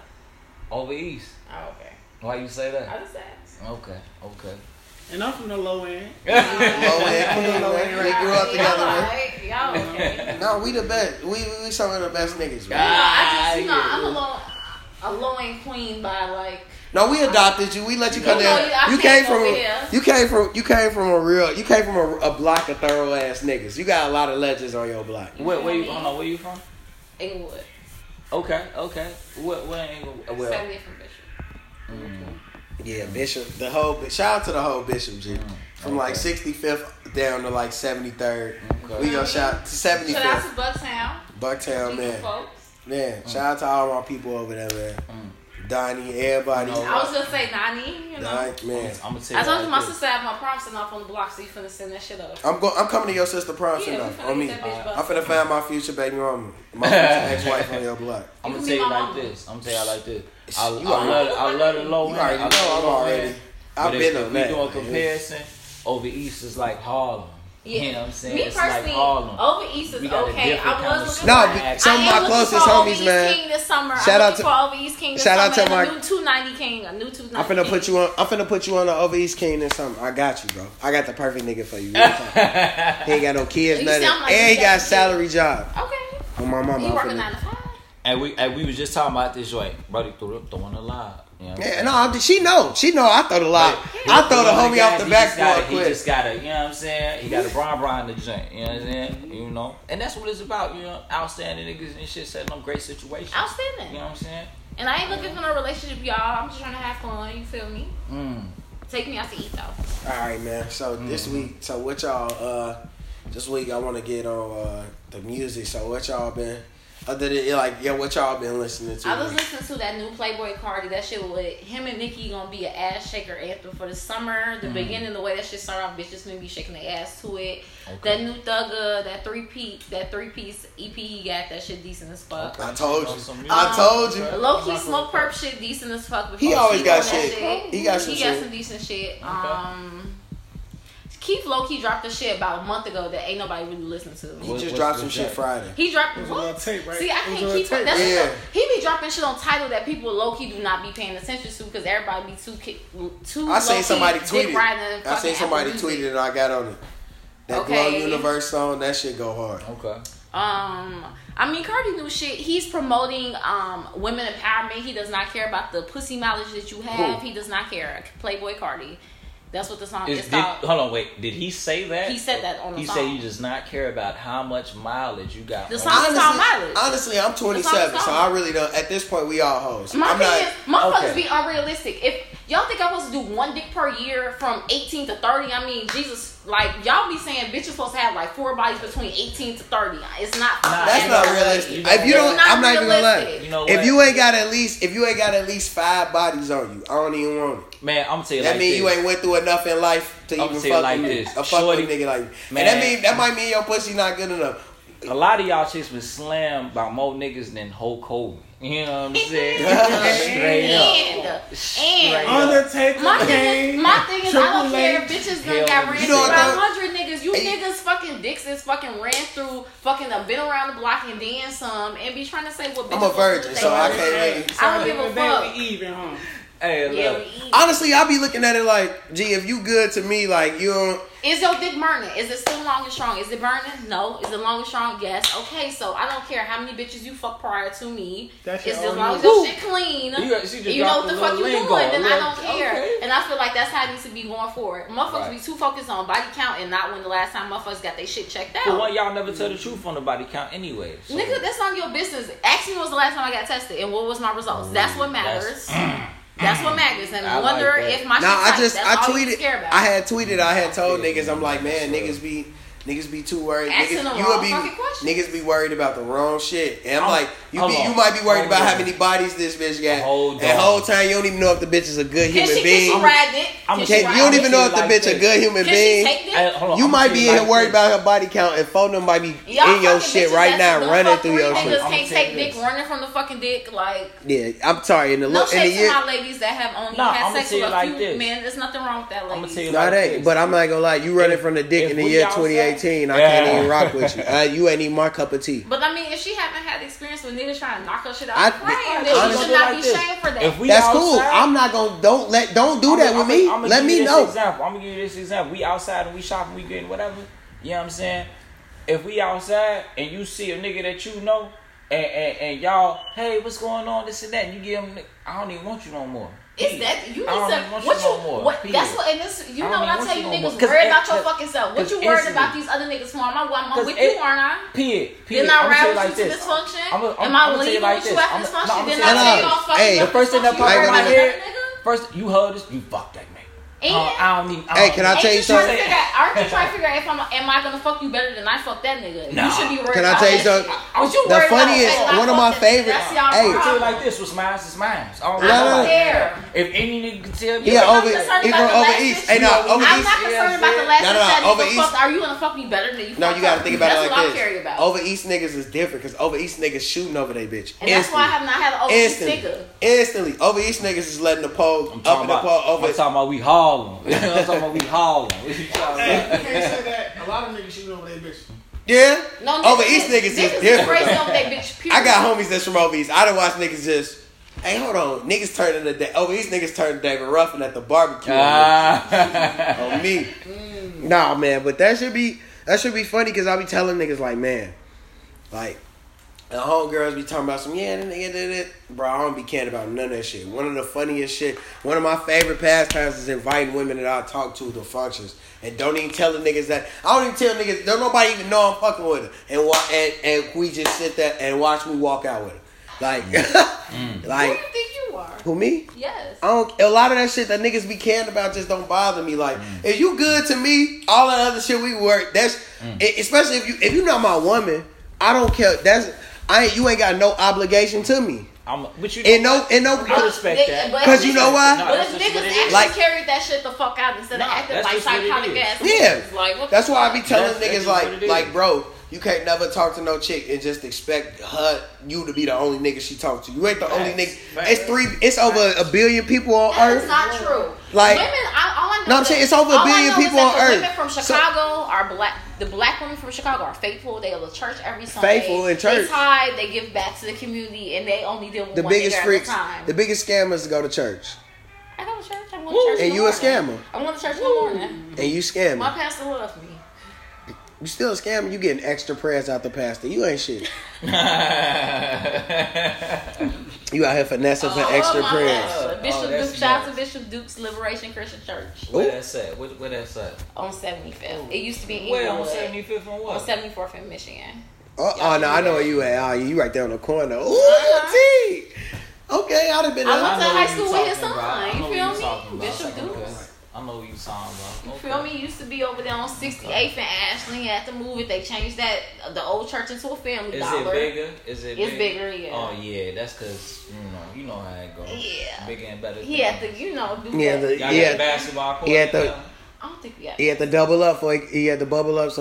Over east. Oh, okay. Why you say that? I just asked. Okay. And I'm from the low end. They grew up together. Y'all right. No, we the best. We some of the best niggas. Right? I'm a low end queen by like. No, we adopted you. We let you come down. You came from a block of thorough ass niggas. You got a lot of legends on your block. Where you from? Inglewood. Okay. What Inglewood? Well, 70th from Bishop. Yeah, Bishop. Shout out to the whole Bishop shit. From like 65th down to like 73rd. Okay. We gonna shout out to 75th. Shout out to Bucktown. Bucktown, man. Folks. Man, shout out to all our people over there, man. Donnie, everybody. I was gonna say Donnie, you know. Donnie, man. I'm gonna tell you. I told you my sister had my prom send off on the block, so you finna send that shit up. I'm coming to your sister prom send off on me. I'm finna find my future baby mama, my future ex-wife on your block. I'm gonna tell you like this. I love the low end. I've been a man. We doing comparison. Over east is like Harlem. Yeah. You know what I'm saying? Me it's personally, like over east is okay. I was looking some of my closest homies, man. King this summer. Shout out to my new 290 King, a new 290. I'm finna put you on the over east King this summer. I got you, bro. I got the perfect nigga for you. He ain't got no kids, nothing, like and he got a salary job. Okay. With my mama. You working 9 to 5? And we was just talking about this joint, brody throwing a lie. You know she know I throw the lie. I throw the homie off the backboard. He just got a, you know what I'm saying? He got a Bron in the joint, you know what I'm saying? You know, and that's what it's about, you know, outstanding niggas and shit, setting up great situations. Outstanding, you know what I'm saying? And I ain't looking for no relationship, y'all. I'm just trying to have fun. You feel me? Take me out to eat though. All right, man. So this week, what y'all? This week I want to get on the music. So what y'all been? Other than like, yeah, what y'all been listening to? I was listening to that new Playboy Cardi. That shit with him and Nicki gonna be an ass shaker anthem for the summer. The beginning, the way that shit started off, bitches gonna be shaking their ass to it. Okay. That new Thugger, that three piece EP he got, that shit decent as fuck. Okay. I told you. Low key Smoke Perp shit decent as fuck. He always got shit. He got some decent shit. Okay. Keith Lowkey dropped the shit about a month ago that ain't nobody really listened to. He dropped some shit Friday. He dropped what? Tape, right? See, I can't keep up. Yeah. He be dropping shit on title that people Lowkey do not be paying attention to because everybody be too. I seen somebody tweeted and I got on it. That Glow Universe song, that shit go hard. Okay. I mean, Cardi new shit. He's promoting women empowerment. He does not care about the pussy mileage that you have. Who? He does not care. Playboy Cardi. That's what the song is called. Hold on, wait. Did he say that? He said that on the song. He said he does not care about how much mileage you got. The song is called Mileage. Honestly, I'm 27, so I really don't. At this point, we all hoes. My thing is, motherfuckers be unrealistic. If y'all think I'm supposed to do one dick per year from 18 to 30, I mean, Jesus, like, y'all be saying bitches supposed to have, like, 4 bodies between 18 to 30. It's not. That's not realistic. If you don't, I'm not even gonna lie. You know what? If you ain't got at least 5 bodies on you, I don't even want it. Man, I'm gonna tell you that like mean this. You ain't went through enough in life to even fuck like with a fucking nigga like you. And that might mean your pussy not good enough. A lot of y'all chicks been slammed by more niggas than Hulk Hogan. You know what I'm saying? Straight up. Undertaker. My thing is I don't care if bitches done got ran through 500 niggas. You niggas fucking dicks is fucking ran through fucking been around the block and then some and be trying to say what bitches. I'm a virgin, so I can't. I don't give a fuck. Even, huh? Hey, look. Honestly, I be looking at it like, gee, if you good to me, like, you don't... Is your dick burning? Is it still long and strong? Is it burning? No. Is it long and strong? Yes. Okay, so I don't care how many bitches you fuck prior to me. It's as long as your shit clean. You know what the fuck you doing, then I don't care. Okay. And I feel like that's how it needs to be going forward. Motherfuckers be too focused on body count and not when the last time motherfuckers got their shit checked out. But why y'all never tell the truth on the body count anyway? So. Nigga, that's on your business. Ask me when was the last time I got tested and what was my results. That's what matters. That's what matters. And I wonder if my shit's tight. I had told niggas, I'm like, man, niggas be too worried. Niggas be worried about the wrong shit. And I'm like, you might be worried about how many bodies this bitch got. The whole time you don't even know if the bitch is a good human being. You don't even know if the bitch a good human being. You might be worried about her body count and Fulton might be in your shit right now, running through your shit. Niggas can't take dick running from the fucking dick, like. Yeah, I'm sorry. No shade to my ladies that have only had sex with a few men. There's nothing wrong with that, ladies. Not that, but I'm not gonna lie. You running from the dick in the year 2018. I can't even rock with you. You ain't even my cup of tea. But I mean, if she haven't had experience with niggas trying to knock her shit out, then she should not be shamed for that. That's cool. I'm not gonna don't do that with me. I'm gonna give you this example. We outside and we shopping, we getting whatever. You know what I'm saying? If we outside and you see a nigga that you know and y'all, hey, what's going on? This and that. And you give him, I don't even want you no more. Is that you need to what? That's what, and this, you know what I tell you, niggas, worry about your fucking self. What you worried about these other niggas for? I'm with you, aren't I? Then I ride with you to this function. Am I leaving with you after this function? Then I tell you all fucking. Hey, the first thing that popped in my head, first you heard this, you fucked that nigga. Hey, can I tell you something? I already trying to figure out if am I gonna fuck you better than I fuck that nigga. No. You should be worried. Can I tell you something? The funniest, one of my favorites. Hey, I tell you like this: was mine is mine. I don't care if any nigga can tell me. Yeah, I'm not concerned about the last. Are you gonna fuck me better than you? No, you gotta think about it like this. Over East niggas is different because over East niggas shooting over they bitch. And that's why I have not had an over East nigga. Instantly, over East niggas is letting the pole up in the pole over. I'm talking about we hard. A lot of niggas shooting over their bitch. Yeah? No, over East niggas is different. I got homies that's from over East. I done watch niggas just, hey, hold on. Niggas turning over East niggas turning David Ruffin at the barbecue on me. Nah, man, but that should be funny because I be telling niggas like, man, like, the homegirls be talking about some, Bro, I don't be caring about none of that shit. One of the funniest shit, one of my favorite pastimes is inviting women that I talk to functions. And don't even tell the niggas that. I don't even tell niggas, don't nobody even know I'm fucking with her. And we just sit there and watch me walk out with her. Like, like. Who do you think you are? Who, me? Yes. A lot of that shit that niggas be caring about just don't bother me. Like, if you good to me, all that other shit we work, especially if you're not my woman, I don't care. That's... you ain't got no obligation to me. I respect that. Because you know why? But if niggas actually carried that shit the fuck out instead of acting like psychotic ass. Yeah. Like, that's why I be telling niggas, like, bro, you can't never talk to no chick and just expect you to be the only nigga she talked to. You ain't the only nigga. It's over 1 billion people on Earth. That's not true. Like, women, I'm saying it's over 1 billion people on Earth. Women from Chicago are black. The black women from Chicago are faithful. They go to church every Sunday. Faithful in church. They tithe. They give back to the community, and they only deal with the biggest freaks. The biggest scammers go to church. I go to church. I'm going to church. And you a scammer. I'm going to church in the morning. And you scamming. My pastor loved me. You still a scammer. You getting extra prayers out the pastor. You ain't shit. You out here finessing for extra prayers. Bishop Duke, shout out to Bishop Duke's Liberation Christian Church. Where that's at? Where that's at? On 75th. It used to be in England. Where on 75th and what? On 74th in Michigan. Oh no, I know where you at. Oh, you right there on the corner. Ooh, T. Okay, I'd have been. I went to high school with his son. You feel me? Bishop Duke's. I know what you talking about. Okay. You feel me? It used to be over there on 68th and Ashland. You had to move it. They changed that the old church into a family dollar. Is it bigger? Yeah. Oh yeah, that's because you know how it goes. Yeah. Bigger and better. He had to, do that. Got the basketball court. I don't think we had. He had to double up so he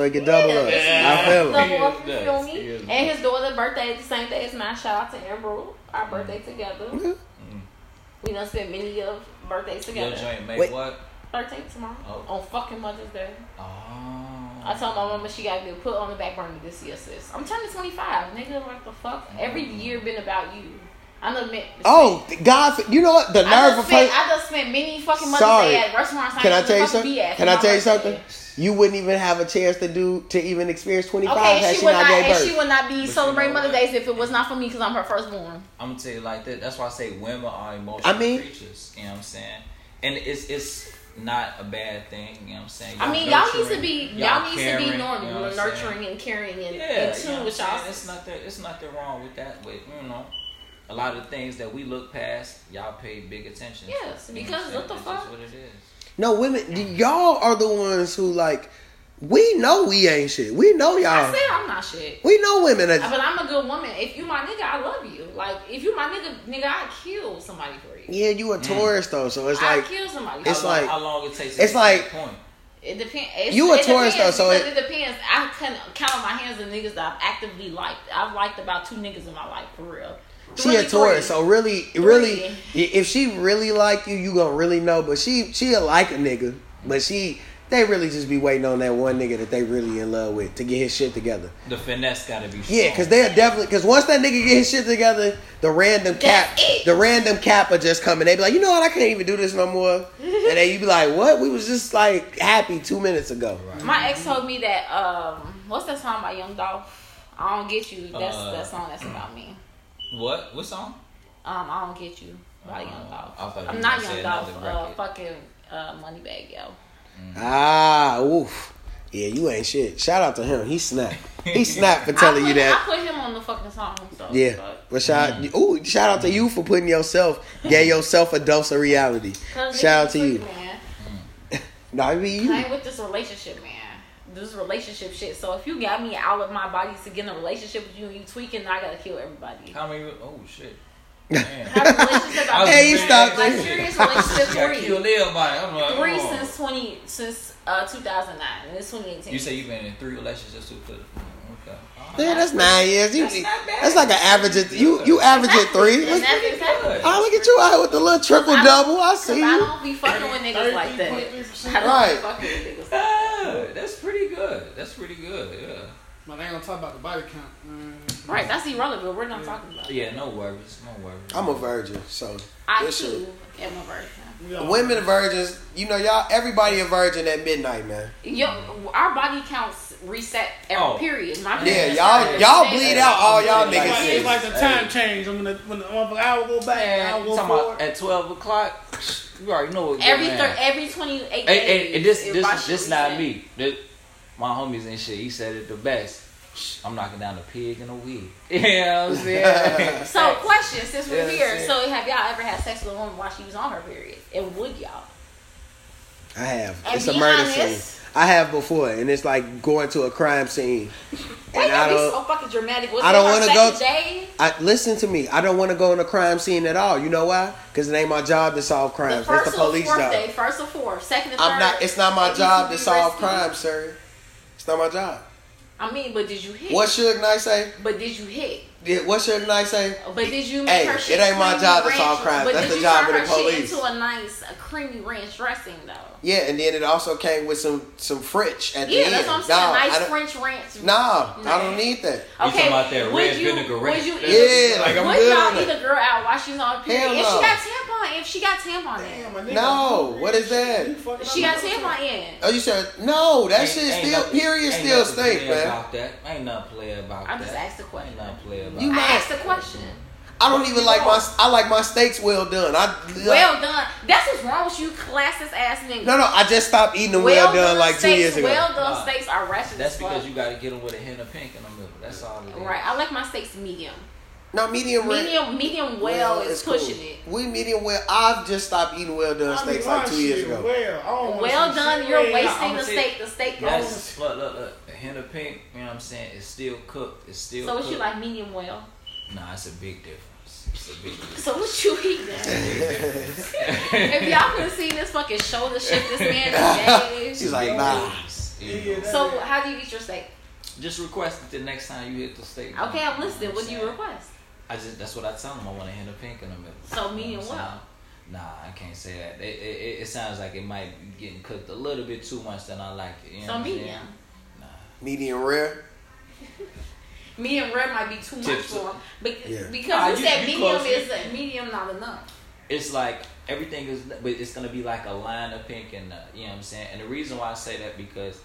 could double up. Yeah. I feel him. Double up. You feel me? And his daughter's birthday is the same day as mine. Shout out to Emerald. Our birthday together. Mm-hmm. We done spent many of birthdays together. Your joint made what? 13th tomorrow on fucking Mother's Day. Oh. I told my mama she got to get put on the back burner this year, sis. I'm turning 25, nigga. What the fuck? Every year been about you. I done met. Oh, God! You know what? The nerve of I just spent many fucking Mother's Day at restaurants. Can I tell you something? Can I tell you something? You wouldn't even have a chance to even experience 25. Okay, had she would not gave birth. And she would not be celebrating Mother's Day if it was not for me because I'm her firstborn. I'm gonna tell you like that. That's why I say women are emotional creatures. You know what I'm saying? And it's not a bad thing, you know what I'm saying? Y'all need to be normal, you know, nurturing and caring and tune with y'all. It's nothing wrong with that, but a lot of things that we look past, y'all pay big attention. Yes, because what the fuck? That's what it is. No, women, y'all are the ones who we know we ain't shit. We know y'all. I said I'm not shit. We know women. But I'm a good woman. If you my nigga, I love you. Like, if you my nigga, I'd kill somebody for you. Yeah, you a Taurus, though, so it's I'd kill somebody for you. It's how long it takes to get to that point. It depends. It depends. I can count on my hands the niggas that I've actively liked. I've liked about 2 niggas in my life, for real. She a Taurus, so really, if she really like you, you gonna really know. But she'll like a nigga, but they really just be waiting on that one nigga that they really in love with to get his shit together. The finesse gotta be strong. Yeah, because once that nigga get his shit together, the random cap will just come and they be like, you know what, I can't even do this no more. And then you be like, what? We was just happy 2 minutes ago. Right. My ex told me that, what's that song by Young Dolph? I Don't Get You. That's that song that's about me. What? What song? I Don't Get You by Young Dolph. I'm not Young Dolph. Fucking Moneybag, yo. Oof. Yeah, you ain't shit. Shout out to him. He snapped. For telling you that. I put him on the fucking song. So, yeah. But shout out to you for putting yourself, gave yourself a dose of reality. Shout out to you. Man. I mean, I ain't with this relationship, man. This relationship shit. So if you got me out of my body to get in a relationship with you and you tweaking, I gotta kill everybody. How many? Oh, shit. Man. Hey, you stopped there. Like, serious relationship 3 since 2009, and it's 2018. You say you've been in 3 relationships too? Okay. Yeah, that's 9 years. That's like an average of, you average at 3. That's exactly. Oh, look at you out with the little triple double. I see you. I don't be fucking with niggas like that. I don't be fucking with niggas like that. That's pretty good. Yeah. But I ain't gonna talk about the body count. Right, that's irrelevant, but we're not talking about it. Yeah, no worries. I'm a virgin, so. I too am a virgin. Women are virgins. Y'all, everybody a virgin at midnight, man. Yo, our body counts reset every period. Y'all bleed out all y'all niggas. It's like the time change. When the hour go back, hour go forward. At 12 o'clock, you already know what you're doing. Every 28 days. And this not me. My homies and shit, he said it the best. I'm knocking down a pig and a wig. You know what I'm saying? So, question, since we're here. So, have y'all ever had sex with a woman while she was on her period? And would y'all? I have. It's a murder scene. I have before, and it's like going to a crime scene. And I don't, so fucking dramatic. Was I don't want to go. Listen to me. I don't want to go in a crime scene at all. You know why? Because it ain't my job to solve crimes. It's the police job. Day, first or fourth, second and third. It's not my job to solve crimes, sir. It's not my job. I mean, but did you hit? What Suge Knight say? But did you hit? Yeah, what Suge Knight say? But did you make her shit? It ain't my job to solve crimes. But that's the job of the police. Did you turn her shit into a nice creamy ranch dressing though? Yeah, and then it also came with some French at the end. Yeah, that's what I'm saying. Nice French ranch. No, I don't need that. Okay, you talking about that red vinaigrette? Would you? Yeah, like I'm good on it. Would y'all eat a girl out while she's on period? If she got tampon in. No, what is that? She got tampon in. Oh, you said no? That shit still period still stink, man. Ain't nothing player about that. I just asked the question. You asked the question. I don't even like my. I like my steaks well done. Well done. That's what's wrong with you, classist ass nigga. No, I just stopped eating them well done like 2 years ago. Well done steaks are ratchet. That's because you gotta get them with a hint of pink in the middle. That's all. Right. I like my steaks medium. No, medium well is pushing it. We medium well. I've just stopped eating well done steaks like 2 years ago. Well done. You're wasting the steak. The steak goes. Look. A hint of pink. You know what I'm saying? It's still cooked. So what you like medium well? Nah, it's a big difference. So what you eat now? If y'all could have seen this fucking shoulder shift this man today. She's like, nah. Yeah. So how do you eat your steak? Just request it the next time you hit the steak. Okay, I'm listening. What do you request? That's what I tell them. I want a hint of pink in the middle. So medium well. Nah, I can't say that. It sounds like it might be getting cooked a little bit too much than I like it. You know, so medium. Nah. Medium rare. Medium rare might be too much for him. Because you said medium is medium not enough. It's like everything is, but it's going to be like a line of pink and you know what I'm saying? And the reason why I say that because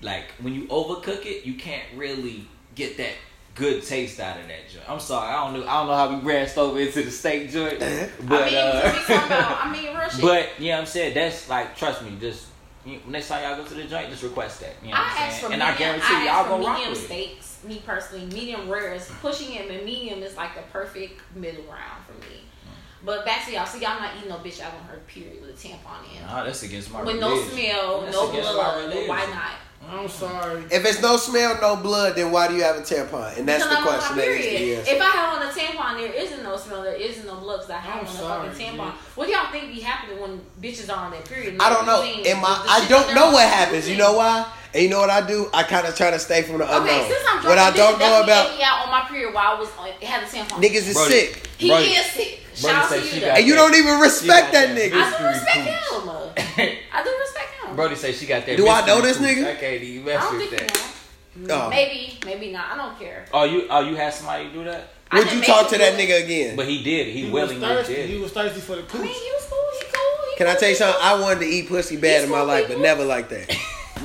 like when you overcook it, you can't really get that good taste out of that joint. I'm sorry, I don't know how we branched over into the steak joint. But, real shit. But you know what I'm saying? That's like, trust me, just next time y'all go to the joint, just request that. You know what I'm saying? And I guarantee y'all gonna rock with it. Me personally, medium rare is pushing it, but medium is like the perfect middle ground for me. But back to y'all. So y'all not eating no bitch out on her period with a tampon in. Nah, that's against my religion. With no smell, no blood, why not? I'm sorry. If it's no smell, no blood, then why do you have a tampon? And that's the question. If I have on a tampon, there isn't no smell, there isn't no blood because I have on a fucking tampon. What do y'all think be happening when bitches are on that period? I don't know. I don't know what happens. You know why? And you know what I do? I kind of try to stay from the unknown. Okay, since I'm drunk, what I don't know about me out on my period while I was had a tampon. Niggas is Brody. Sick. He Brody. Is sick. Shout out to you though. And you don't even respect that nigga. I do respect him. Brody say she got that. Do I know this nigga? Okay, you mess with that. No. Maybe not. I don't care. Oh, you had somebody do that? Would you talk to that nigga again? But he did. He willingly did. He was thirsty for the pussy. I mean, he was cool. Can I tell you something? I wanted to eat pussy bad in my life, but never like that.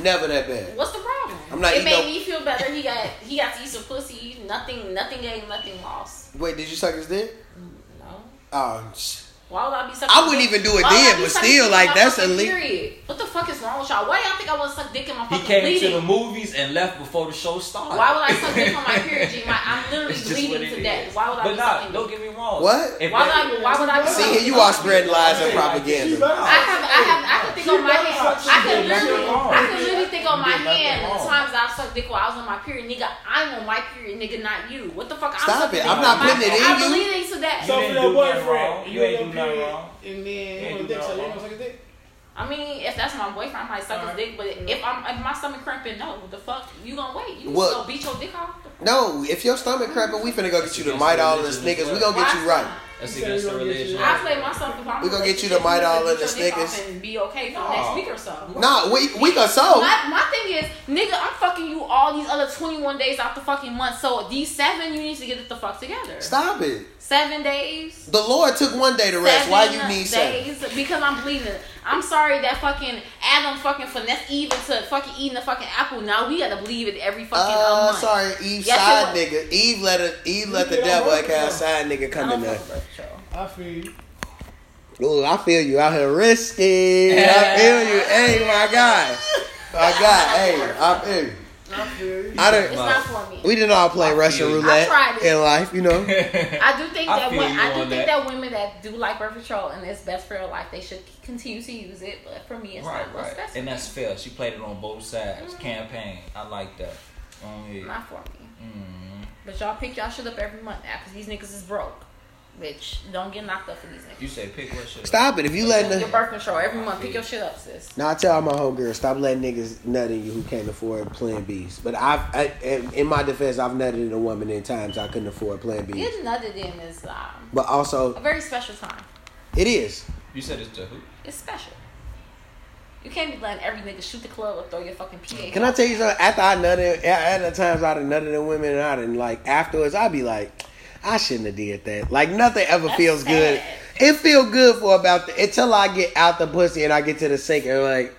Never that bad. What's the problem? I'm not. It made me feel better. He got to eat some pussy. Nothing gained, nothing lost. Wait, did you suck his dick? No. Oh. Why would I be sucking? I wouldn't even do it then, but still, like that's elite. Period. What the fuck is wrong with y'all? Why y'all think I want to suck dick in my fucking bleeding? He came to the movies and left before the show started. Why would I suck dick on my period? I'm literally bleeding to death. Why would I? But nah, don't get me wrong. What? Why would I? See, you are spreading lies and propaganda. I can literally think on my hand the times I sucked dick while I was on my period, nigga. I'm on my period, nigga, not you. What the fuck? Stop it! I'm not putting it in you. I'm bleeding to death. So for your boyfriend, you ain't do nothing wrong. And then you don't suck his dick. I mean, if that's my boyfriend, I might suck his dick. But if my stomach cramping, no, what the fuck? You gonna wait? You gonna beat your dick off? No, if your stomach cramping, we finna go get you the Might All and the Snickers. We gonna get you right. That's against the religion. I play myself if I'm. We gonna get you the Might All and the Snickers and be okay for the next week or so. Nah, week or so. My thing is, nigga, I'm fucking you all these other 21 days out the fucking month. So these 7, you need to get it the fuck together. Stop it. 7 days. The Lord took one day to rest. Why you need 7 days? Because I'm bleeding. I'm sorry that fucking Adam fucking finessed Eve into fucking eating the fucking apple. Now we gotta believe it every fucking month. Sorry, Eve side nigga. Eve let the devil like our side nigga come in there. I feel you. Ooh, I feel you out here risky. I feel you. Hey, my God. Hey, I feel you. It's not for me. We didn't all play Russian roulette in life, you know. I do think that women that do like birth control and it's best for their life, they should continue to use it. But for me, it's not what's best. And that's fair. She played it on both sides. Mm-hmm. Campaign. I like that. Not for me. Mm-hmm. But y'all pick y'all shit up every month now because these niggas is broke. Bitch, don't get knocked up for these niggas. You say pick what shit up. Stop it. If you let your birth control every month, pick your shit up, sis. Now I tell all my homegirls, stop letting niggas nut in you who can't afford Plan B's. But in my defense, I've nutted in a woman in times I couldn't afford Plan B's. Getting nutted in is but also a very special time. It is. You said it's to who? It's special. You can't be letting every nigga shoot the club or throw your fucking PA. Can I tell you something? After I nutted, at the times I done nutted in women and I done afterwards, I'd be like, I shouldn't have did that. Like nothing ever feels good. It feel good for until I get out the pussy and I get to the sink and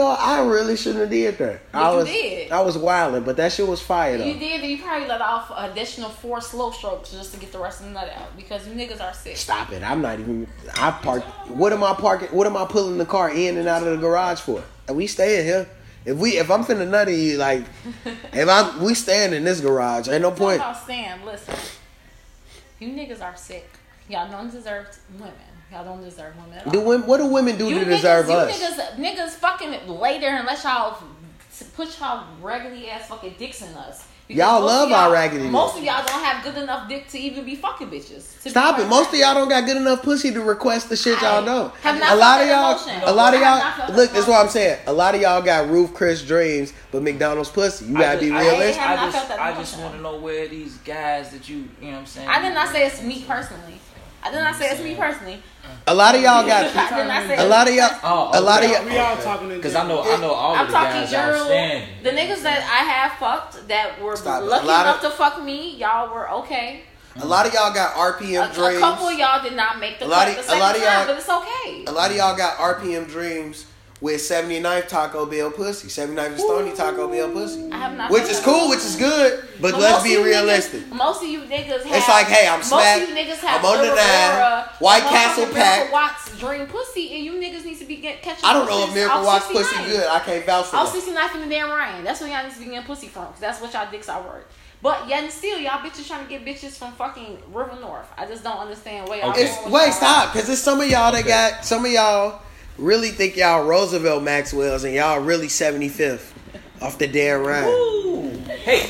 I really shouldn't have did that. I was wilding, but that shit was fire though. You did, and you probably let off an additional 4 slow strokes just to get the rest of the nut out because you niggas are sick. Stop it. What am I pulling the car in and out of the garage for? We staying here. If I'm finna nut at you, we staying in this garage. Ain't no point. That's how Sam, listen. You niggas are sick. Y'all don't deserve women. Y'all don't deserve women at all. What do women do to deserve us? Niggas fucking lay there and let y'all put y'all raggedy ass fucking dicks in us. Y'all love our raggedy. Most of y'all don't have good enough dick to even be fucking bitches. Stop it. Most of y'all don't got good enough pussy to request the shit y'all know. A lot of y'all. Look, that's what I'm saying. A lot of y'all got Ruth Chris dreams, but McDonald's pussy. You gotta be realistic. I just want to know where these guys that you know what I'm saying. I did not say it's me personally. A lot of y'all got. We all talking. Because I know all of the guys outstanding. The niggas that I have fucked that were lucky enough to fuck me, y'all were okay. A lot of y'all got RPM dreams. A couple of y'all did not make the cut the second time, but it's okay. A lot of y'all got RPM dreams with 79th Taco Bell pussy. 79th Stony Taco Bell pussy. I have not. Which is cool, which is good, but let's be realistic. Most of you niggas have. It's like, hey, I'm smacked. Most of you niggas have. I'm on the nine. White Castle pack. Miracle Watts dream pussy, and you niggas need to be catching. I don't know if Miracle Watts pussy good. I can't vouch for that. All 69th in the damn Ryan. That's where y'all need to be getting pussy from, because that's what y'all dicks are worth. But yet and still, y'all bitches trying to get bitches from fucking River North. I just don't understand why y'all. Wait, stop, because there's some of y'all that got some of y'all. Really think y'all Roosevelt Maxwell's and y'all really 75th off the Dan Ryan. Woo. Hey,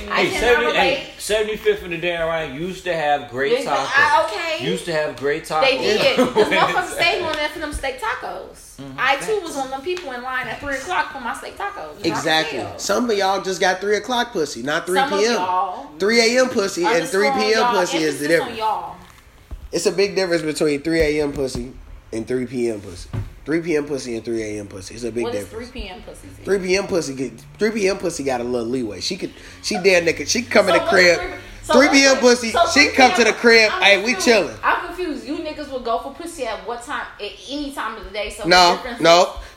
75th and the Dan Ryan used to have great tacos. Used to have great tacos. They did. Because motherfuckers stayed on there for them steak tacos. Mm-hmm. I too was one of them people in line at 3 o'clock for my steak tacos. Exactly. Some of y'all just got 3 o'clock pussy, not 3 p.m. 3 a.m. pussy and 3 p.m. pussy is the difference. It's a big difference between 3 a.m. pussy and 3 p.m. pussy. 3 p.m. pussy and 3 a.m. pussy. It's a big difference. What is 3 p.m. pussy? 3 p.m. pussy got a little leeway. She could come in the crib. 3 p.m. pussy, she come to the crib. Hey, we chilling. I'm confused. You niggas will go for pussy at what time? At any time of the day. So no.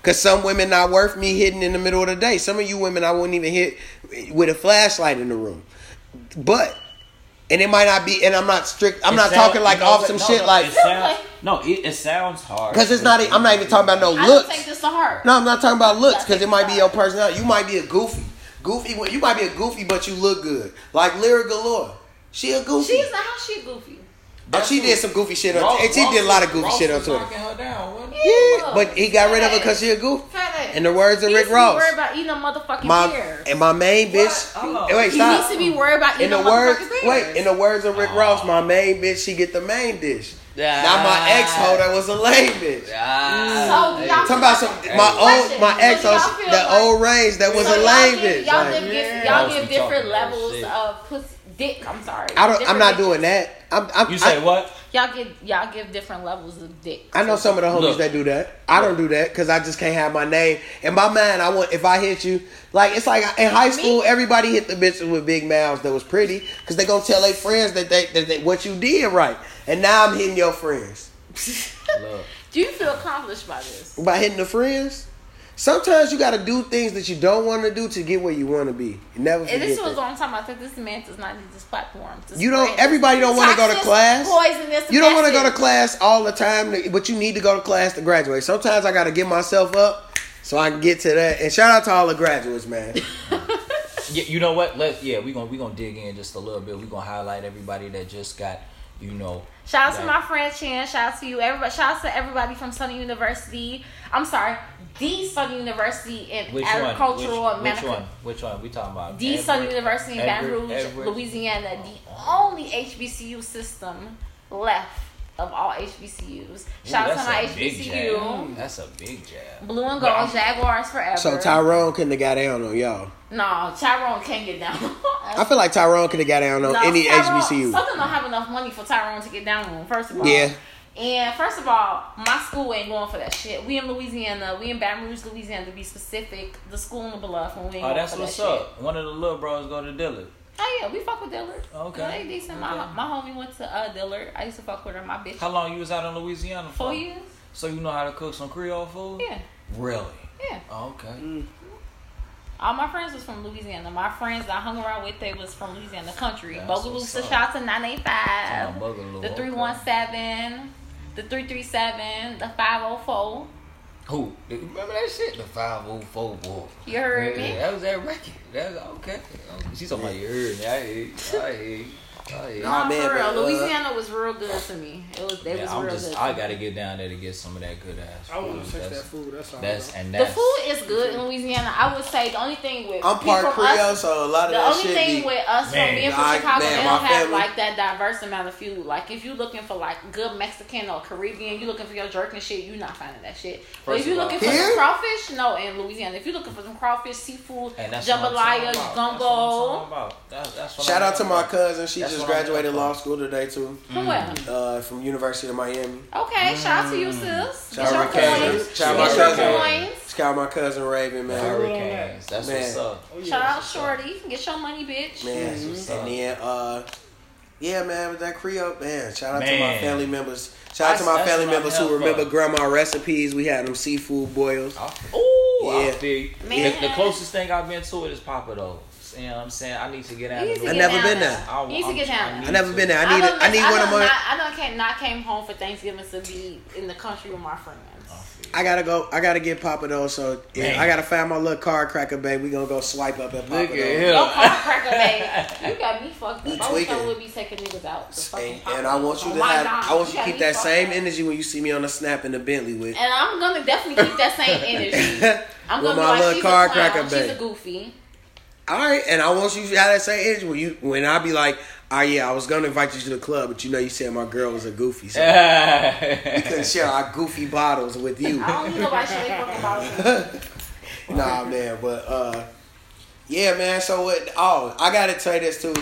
Because some women not worth me hitting in the middle of the day. Some of you women I wouldn't even hit with a flashlight in the room. But... And it might not be, and I'm not strict. It sounds hard. Because it's not. I'm not even talking about no looks. I don't take this to heart. No, I'm not talking about looks because it might be your personality. You might be a goofy. You might be a goofy, but you look good. Like Lyra Galore, she a goofy. She's not how she goofy. But she did some goofy shit on Twitter. She did a lot of goofy shit on Twitter. Yeah, but he got rid of her because she a goof. In the words of Rick Ross, he needs to be worried about eating a motherfucking beer. And my main bitch, he needs to be worried about eating a motherfucking beer. Wait, in the words of Rick Ross, my main bitch, she get the main dish. Not my ex hoe that was a lame bitch. Talking about my ex hoe, the old range that was a lame bitch. Y'all give different levels of pussy. Dick, I'm sorry. I'm not doing that. You say what? Y'all give different levels of dick. I know some of the homies that do that. I don't do that because I just can't have my name in my mind. I want if I hit you, like it's like in high school, everybody hit the bitches with big mouths that was pretty because they gonna tell their friends that what you did right. And now I'm hitting your friends. Do you feel accomplished by this? By hitting the friends. Sometimes you gotta do things that you don't want to do to get where you want to be. You never forget. And this was on time. I said this man does not need this platform. Everybody don't want to go to class. You don't want to go to class all the time, but you need to go to class to graduate. Sometimes I gotta get myself up so I can get to that. And shout out to all the graduates, man. You know what? We're gonna dig in just a little bit. We're gonna highlight everybody that just got, you know. Shout out to my friend Chan. Shout out to you. Everybody. Shout out to everybody from Southern University. I'm sorry, the Southern University in Agricultural and Medical. Which one? We talking about? The Southern University in Baton Rouge, Louisiana. The only HBCU system left of all HBCUs. Shout out to my HBCU. That's a big jab. Blue and gold, Jaguars forever. So Tyrone couldn't have got down on y'all. No, Tyrone can't get down. I feel like Tyrone could have got down on any HBCU. Southern don't have enough money for Tyrone to get down on, first of all. Yeah. And first of all, my school ain't going for that shit. We in Louisiana. We in Baton Rouge, Louisiana, to be specific. The school in the bluff. And we ain't going for that shit. Oh, that's what's up. One of the little bros go to Dillard. Oh yeah, we fuck with Dillard. Okay. No, they decent. Okay. My homie went to Dillard. I used to fuck with her. My bitch. How long you was out in Louisiana for? 4 years. So you know how to cook some Creole food? Yeah. Really? Yeah. Oh, okay. Mm-hmm. All my friends was from Louisiana. My friends I hung around with, they was from Louisiana country. Boogaloo, so shout to 985, the 317, the 337, the 504. Who? Remember that shit? The 504 boy. You heard me? That was that record. That was okay. She's talking about you heard me. I hear. Nah, man, for real. Louisiana was real good to me. It was real good. I gotta get down there to get some of that good ass food. I want to taste that food. That's the food is good in Louisiana. I would say the only thing with I'm part Creole, so a lot of that shit. The only thing with us from being from Chicago, we don't have like that diverse amount of food. Like if you looking for like good Mexican or Caribbean, you looking for your jerk and shit, you not finding that shit. But if you looking for some crawfish, no, in Louisiana. If you looking for some crawfish, seafood, jambalaya, you gonna go. Shout out to my cousin. She just graduated law school today too. From where? From University of Miami. Okay, shout out to you, sis. Shout out my cousin. Shout out my cousin Raven, man. Hurricanes. That's man. What's up. Oh, yeah, shout out Shorty. Up. Get your money, bitch. Man, that's what's up. And then, yeah, man, with that Creole, man. Shout out to my family members. Shout out to my family members who remember grandma recipes. We had them seafood boils. Ooh, yeah. The closest thing I've been to it is Papa though. You know what I'm saying? I need to get out of there. I've never been there. I've never been there. I need one of my... I came home for Thanksgiving to be in the country with my friends. I gotta go. I gotta get Papa though. So yeah, I gotta find my little Card Cracker Bay. We gonna go swipe up at Papa though. No Card Cracker Bay. You got me fucked up. I wish I would be taking niggas out. And I want you to keep that same energy when you see me on a snap in the Bentley with. And I'm gonna definitely keep that same energy. I'm gonna be like, she's a clown. She's a goofy. All right, and I want you to have that same energy when I be like, oh yeah, I was gonna invite you to the club, but you know you said my girl was a goofy, so we couldn't share our goofy bottles with you. I don't know why she ain't fucking bottles. Nah, man, but yeah, man. So what? Oh, I gotta tell you this too.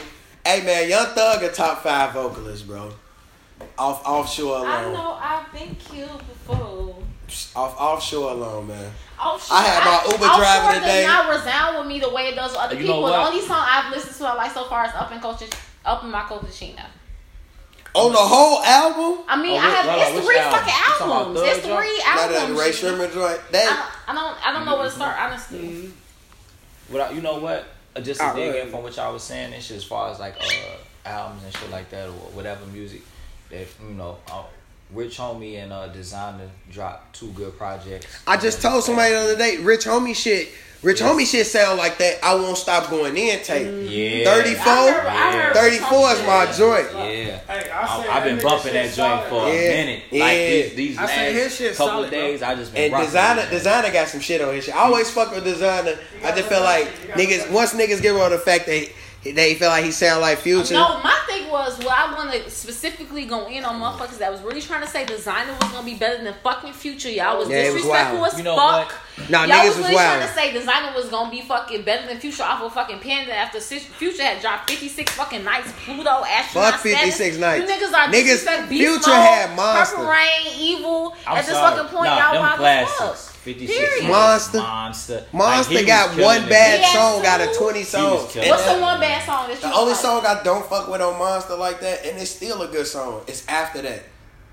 Hey, man, Young Thug a top 5 vocalist, bro. Offshore alone. I know I've been killed before. Offshore alone, man. Offshore, I had my Uber driver today. Does not resound with me the way it does with other people. The only song I've listened to I like so far is Up in My Cochina. On the whole album? I mean, it's 3 fucking albums. It's 3 albums. That Ray Sherman joint. I don't know where to start, honestly. Mm-hmm. You know what? Just to dig in from what y'all was saying and shit, as far as like albums and shit like that or whatever music that you know. Rich Homie and Designer dropped 2 good projects. I just told somebody the other day, Rich Homie shit sound like that I Won't Stop Going In tape. Yeah. 34 is my joint. Yeah. Hey, I've been bumping that joint for a minute. Yeah. Like these last couple of days, I just been rocking. Designer got some shit on his shit. I always fuck with Designer. I just feel like niggas get rid of the fact that they feel like he sound like Future. No, my thing was, I want to specifically go in on motherfuckers that was really trying to say Designer was going to be better than fucking Future. Y'all was disrespectful as fuck. Y'all was really trying to say Designer was going to be fucking better than Future off of fucking Panda after Future had dropped 56 fucking Nights, Pluto, Astronaut. Fuck 56 Nights. You niggas are disrespectful. Future had Monster. Purple Rain, Evil. At this fucking point, y'all wild as fuck. 56 Monster like got one bad song out of 20 songs. What's the one bad song? That the only song I don't fuck with on Monster like that, and it's still a good song. It's After That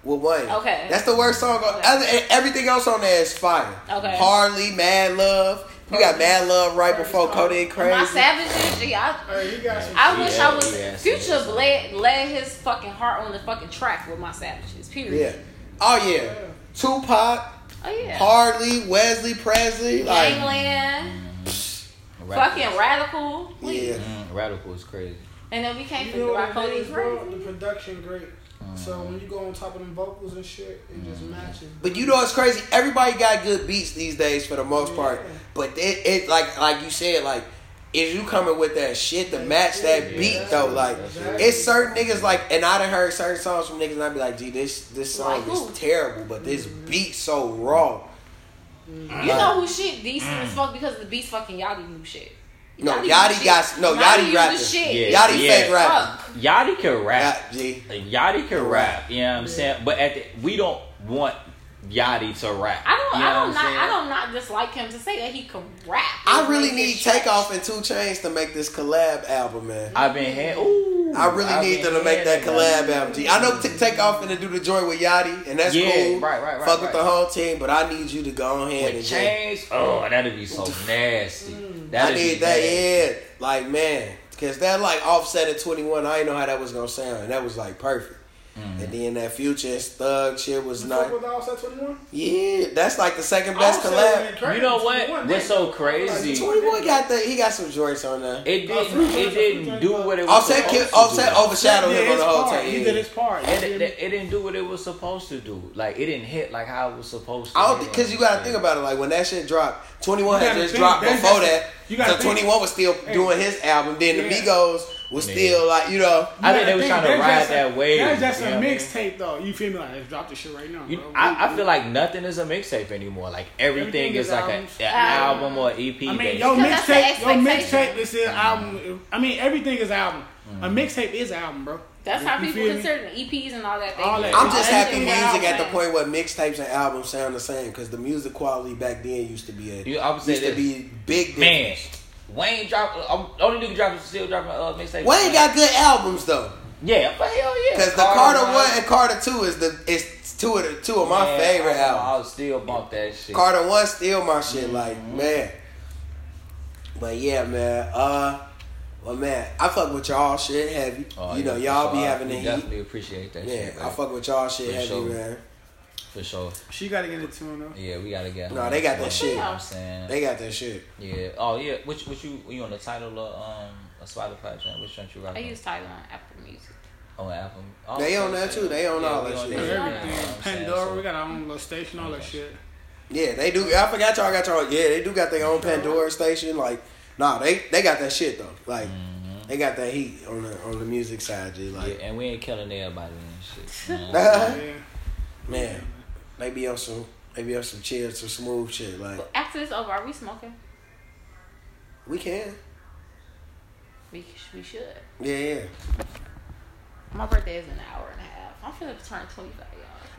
with Wayans. Okay, that's the worst song. Okay. Everything else on there is fire. Okay, Harley, Mad Love. You got Mad Love right before Cody and Crazy. My Savages, y'all. I wish I was. Future led his fucking heart on the fucking track with My Savages. Period. Yeah. Oh yeah. Tupac. Oh, yeah. Hardly, Wesley, Presley, like, Fucking Radical. Yeah. Radical is crazy. And then we can't forget about Cody's bro. The production great. So when you go on top of them vocals and shit, it just matches. But you know what's crazy? Everybody got good beats these days for the most part. But it like you said, like is you coming with that shit to match that beat though? Like it's certain niggas like, and I done heard certain songs from niggas and I be like, gee, this song is terrible, but this beat so raw. You know who shit decent as fuck because the beat's fucking Yachty new shit. No, Yachty rapping. Yeah, Yachty fake rapping. Yachty can rap. Yachty can rap. You know what I'm saying? But we don't want Yachty to rap. I don't dislike him to say that he can rap. I really need Takeoff and 2 Chainz to make this collab album, man. I've been here. Ooh. I really need them to make that collab album. G. I know Takeoff finna do the joint with Yachty, and that's cool. Right. Fuck with the whole team, but I need you to go ahead and change. Oh, that'd be so nasty. That'd I need that, yeah. Like, man, because that, like, Offset at 21, I didn't know how that was going to sound, and that was, like, perfect. Mm-hmm. And then that Future Thug shit was nice. Fuck with Offset 21? Yeah, that's, like, the second best collab. You know what? What's so crazy? 21 got some joints on there. It didn't do what it was Offset supposed to do. Offset overshadowed him on the whole time. He did his part. And it didn't do what it was supposed to do. Like, it didn't hit like how it was supposed to. Because you got to think about it. Like, when that shit dropped, 21 had just dropped before that. So 21 was still doing his album. Then the Migos was still like, you know. I think they was trying to ride that wave. That's just a mixtape though. You feel me? Like, let's drop this shit right now. I feel like nothing is a mixtape anymore. Like everything is like an album or EP. I mean, your mixtape is an album. I mean, everything is album. A mixtape is album, bro. That's how people consider EPs and all that. I'm just happy music at the point where mixtapes and albums sound the same because the music quality back then used to be big. Man, Wayne dropped. Only nigga still dropping mixtapes. Wayne got good albums though. Yeah, but hell yeah. Because the Carter 1 and Carter 2 is two of my favorite albums. I'll still bump that shit. Carter 1 still my shit. Mm-hmm. Like man, but yeah, man. Well, man, I fuck with y'all shit heavy. Oh, you know, y'all be having the heat. Definitely appreciate that shit. Yeah, I fuck with y'all shit heavy, man. For sure. She gotta get it too, though. Yeah, we gotta get it. No, they got that shit. You know what I'm saying? They got that shit. Yeah. Oh, yeah. Which you on the title of a Spotify joint? Which joint you rocking? I use title on Apple Music. On Apple? Oh, they on that, too. They on all that shit. Everything. Pandora, we got our own little station, all that shit. Yeah, they do. I forgot y'all got y'all. Yeah, they do got their own Pandora station, like. Nah, they got that shit though. Like they got that heat on the music side, G. Like, yeah, and we ain't killing everybody and shit. You know? Man, maybe on some chill, some smooth shit. Like after this over, are we smoking? We can. We should. Yeah. My birthday is in an hour and a half. I'm finna turn 25.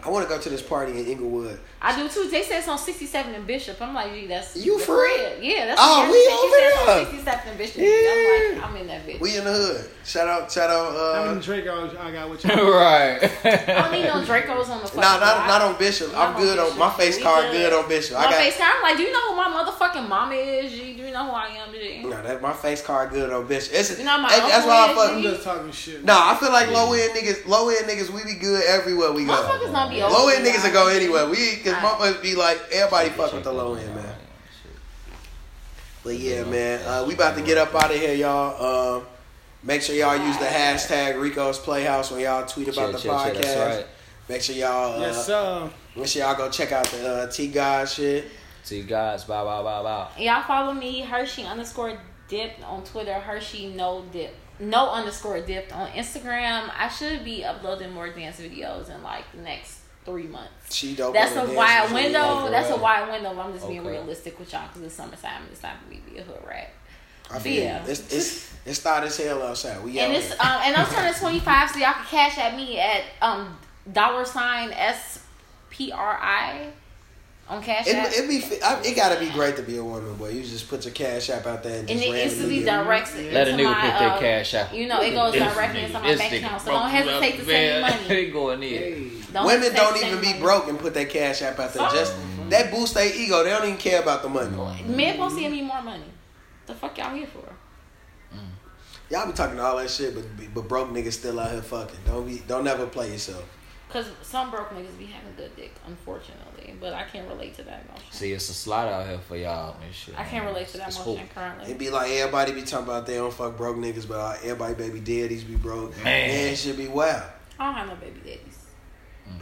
I want to go to this party in Inglewood. I do too. They said it's on 67 and Bishop. I'm like, gee, that's you for real? Yeah, that's we over there. 67 and Bishop. Yeah. I'm like, I'm in that bitch. We in the hood. Shout out. How many Dracos I got with you? Right. I don't need no Dracos on the fucking. Nah, not on Bishop. I'm good on Bishop. My face card. Good on Bishop. My face card. I'm like, do you know who my motherfucking mama is? G? Do you know who I am? G? No, that my face card. Good on Bishop. It's you know my. That's why I fuck. I'm just talking shit. No, I feel like low end niggas. We be good everywhere we go. Motherfuckers not. Low end niggas will go anywhere. Cause motherfuckers be like everybody fuck with the low end, man. But yeah, man, we about to get up out of here, y'all. Make sure y'all use the hashtag Rigo's Playhouse when y'all tweet about the podcast. Right. Make sure y'all, go check out the T-Guys shit. T-Guys, bye. Y'all follow me Hershey_dipped on Twitter. Hershey_dipped on Instagram. I should be uploading more dance videos in like the next 3 months. That's a wide window. I'm just being realistic with y'all because it's summertime and it's not gonna be a hood rat. It's hot as hell outside. And I'm turning 25, so y'all can cash at me at $SPRI. On Cash App. It gotta be great to be a woman, boy. You just put your Cash App out there and it instantly directs it. Let a nigga put their Cash App. You know, it goes directly into my bank account, so don't hesitate to send me money. It going in. Women don't even be broke and put their Cash App out there. Just that boosts their ego. They don't even care about the money. Men won't send me more money. The fuck y'all here for? Y'all be talking all that shit, but broke niggas still out here fucking. Don't ever play yourself. Because some broke niggas be having good dick, unfortunately. But I can't relate to that emotion. See, it's a slot out here for y'all and shit. I can't relate to that emotion currently. It be like everybody be talking about they don't fuck broke niggas, but everybody baby daddies be broke. Man, shit be wild. I don't have no baby daddies.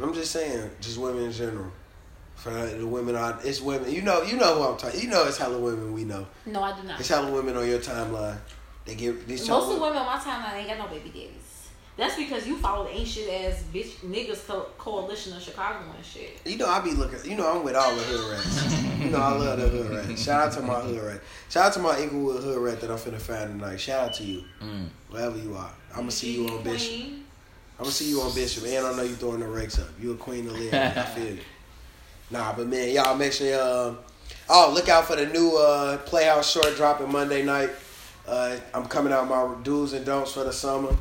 I'm just saying, just women in general. For the women, it's women. You know who I'm talking. You know it's hella women we know. No, I do not. It's hella women on your timeline. They give these. Most of the women on my timeline ain't got no baby daddies. That's because you follow the ancient ass bitch niggas coalition of Chicago and shit. You know I be looking. You know I'm with all the hood rats. You know I love the hood rat. Shout out to my hood rat. Shout out to my Inglewood hood rat that I'm finna find tonight. Shout out to you, wherever you are. I'ma see you on Bishop. And I know you throwing the rakes up. You a queen to live. I feel you. Nah, but man, y'all make sure. Look out for the new Playhouse short dropping Monday night. I'm coming out my do's and don'ts for the summer.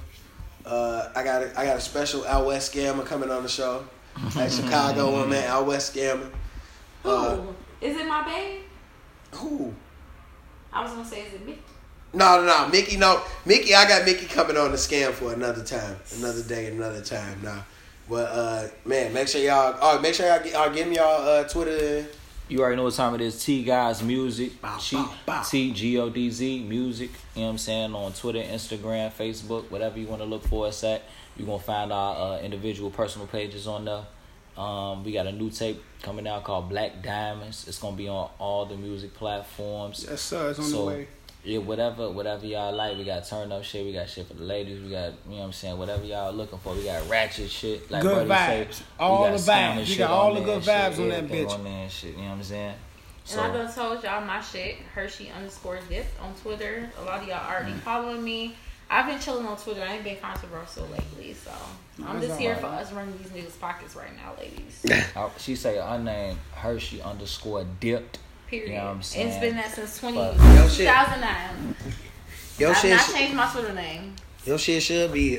I got a special Out West Scammer coming on the show. Like Chicago one, man, Out West Scammer. Who? Is it my babe? Who? I was gonna say, is it Mickey? No, Mickey, no. Mickey, I got Mickey coming on the scam for another time. Another day, another time now. But man, make sure y'all give me y'all Twitter. You already know what time it is. T-Guys Music. Bow, bow, bow. T-G-O-D-Z Music. You know what I'm saying? On Twitter, Instagram, Facebook, whatever you want to look for us at. You're going to find our individual personal pages on there. We got a new tape coming out called Black Diamonds. It's going to be on all the music platforms. Yes, sir. It's on the way. Yeah, whatever y'all like. We got turn up shit. We got shit for the ladies. We got, you know what I'm saying, whatever y'all looking for. We got ratchet shit. Like good vibes. Say, all the vibes. You got all the good vibes on that bitch. On there and shit, you know what I'm saying? So, and I done told y'all my shit. Hershey_Dip on Twitter. A lot of y'all already following me. I've been chilling on Twitter. I ain't been controversial lately, so I'm just here for us running these niggas' pockets right now, ladies. She say unnamed Hershey_Dipped. Period. You know what I'm saying? It's been that since 2009. I've not changed my Twitter name. Your shit should be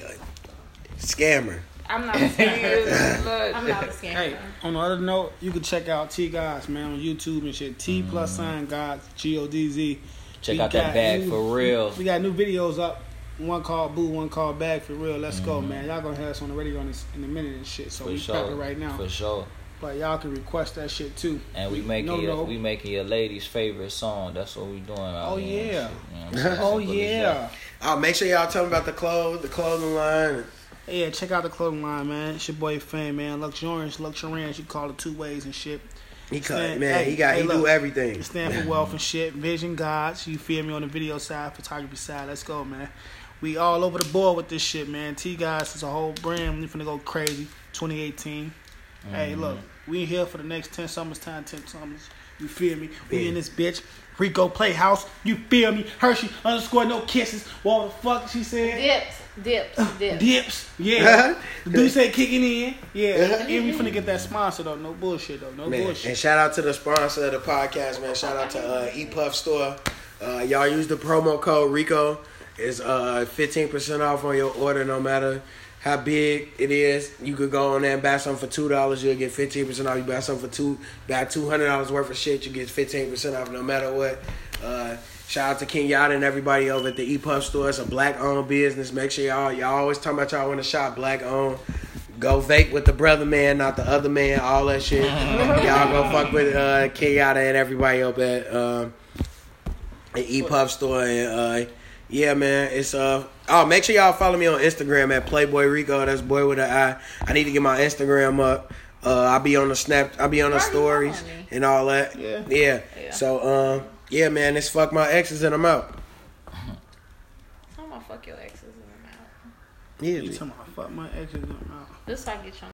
Scammer. I'm not a scammer. Hey, on the other note, you can check out T-Guys, man, on YouTube and shit. T+Guys, G-O-D-Z. Check out that bag for real. We got new videos up. One called Boo, one called Bag for real. Let's go, man. Y'all gonna have us on the radio in a minute and shit. So we prepping right now. For sure. But y'all can request that shit too. And we making your lady's favorite song. That's what we doing. Oh yeah. You know oh yeah. Make sure y'all tell me about the clothing line. Yeah, check out the clothing line, man. It's your boy Fame, man. Luxuriance, you call it two ways and shit. He cut, man. He do everything. Stand for wealth and shit. Vision Gods. You feel me on the video side, photography side. Let's go, man. We all over the board with this shit, man. T-Guys is a whole brand. We finna go crazy. 2018. Mm-hmm. Hey, look. We here for the next 10 summers. You feel me? We in this bitch. Rigo Playhouse. You feel me? Hershey_ no kisses. What the fuck she said? Dips. Yeah. Do you say kicking in? Yeah. And we finna get that sponsor though. No bullshit though. And shout out to the sponsor of the podcast, man. Shout out to E-Puff Store. Y'all use the promo code Rico. It's 15% off on your order no matter how big it is. You could go on there and buy something for $2. You'll get 15% off. You buy something for buy $200 worth of shit. You get 15% off no matter what. Shout out to King Yada and everybody over at the E-Puff Store. It's a black-owned business. Make sure y'all always talking about y'all want to shop black-owned. Go vape with the brother man, not the other man. All that shit. Y'all go fuck with King Yada and everybody over at the E-Puff Store. And yeah, man. It's make sure y'all follow me on Instagram at Playboy Rico. That's boy with an I. I need to get my Instagram up. I'll be on the stories and all that. Yeah. So yeah, man. It's fuck my exes and I'm out. I'm gonna fuck your exes and I'm out. Yeah. You talking about fuck my exes and I'm out. This how I get your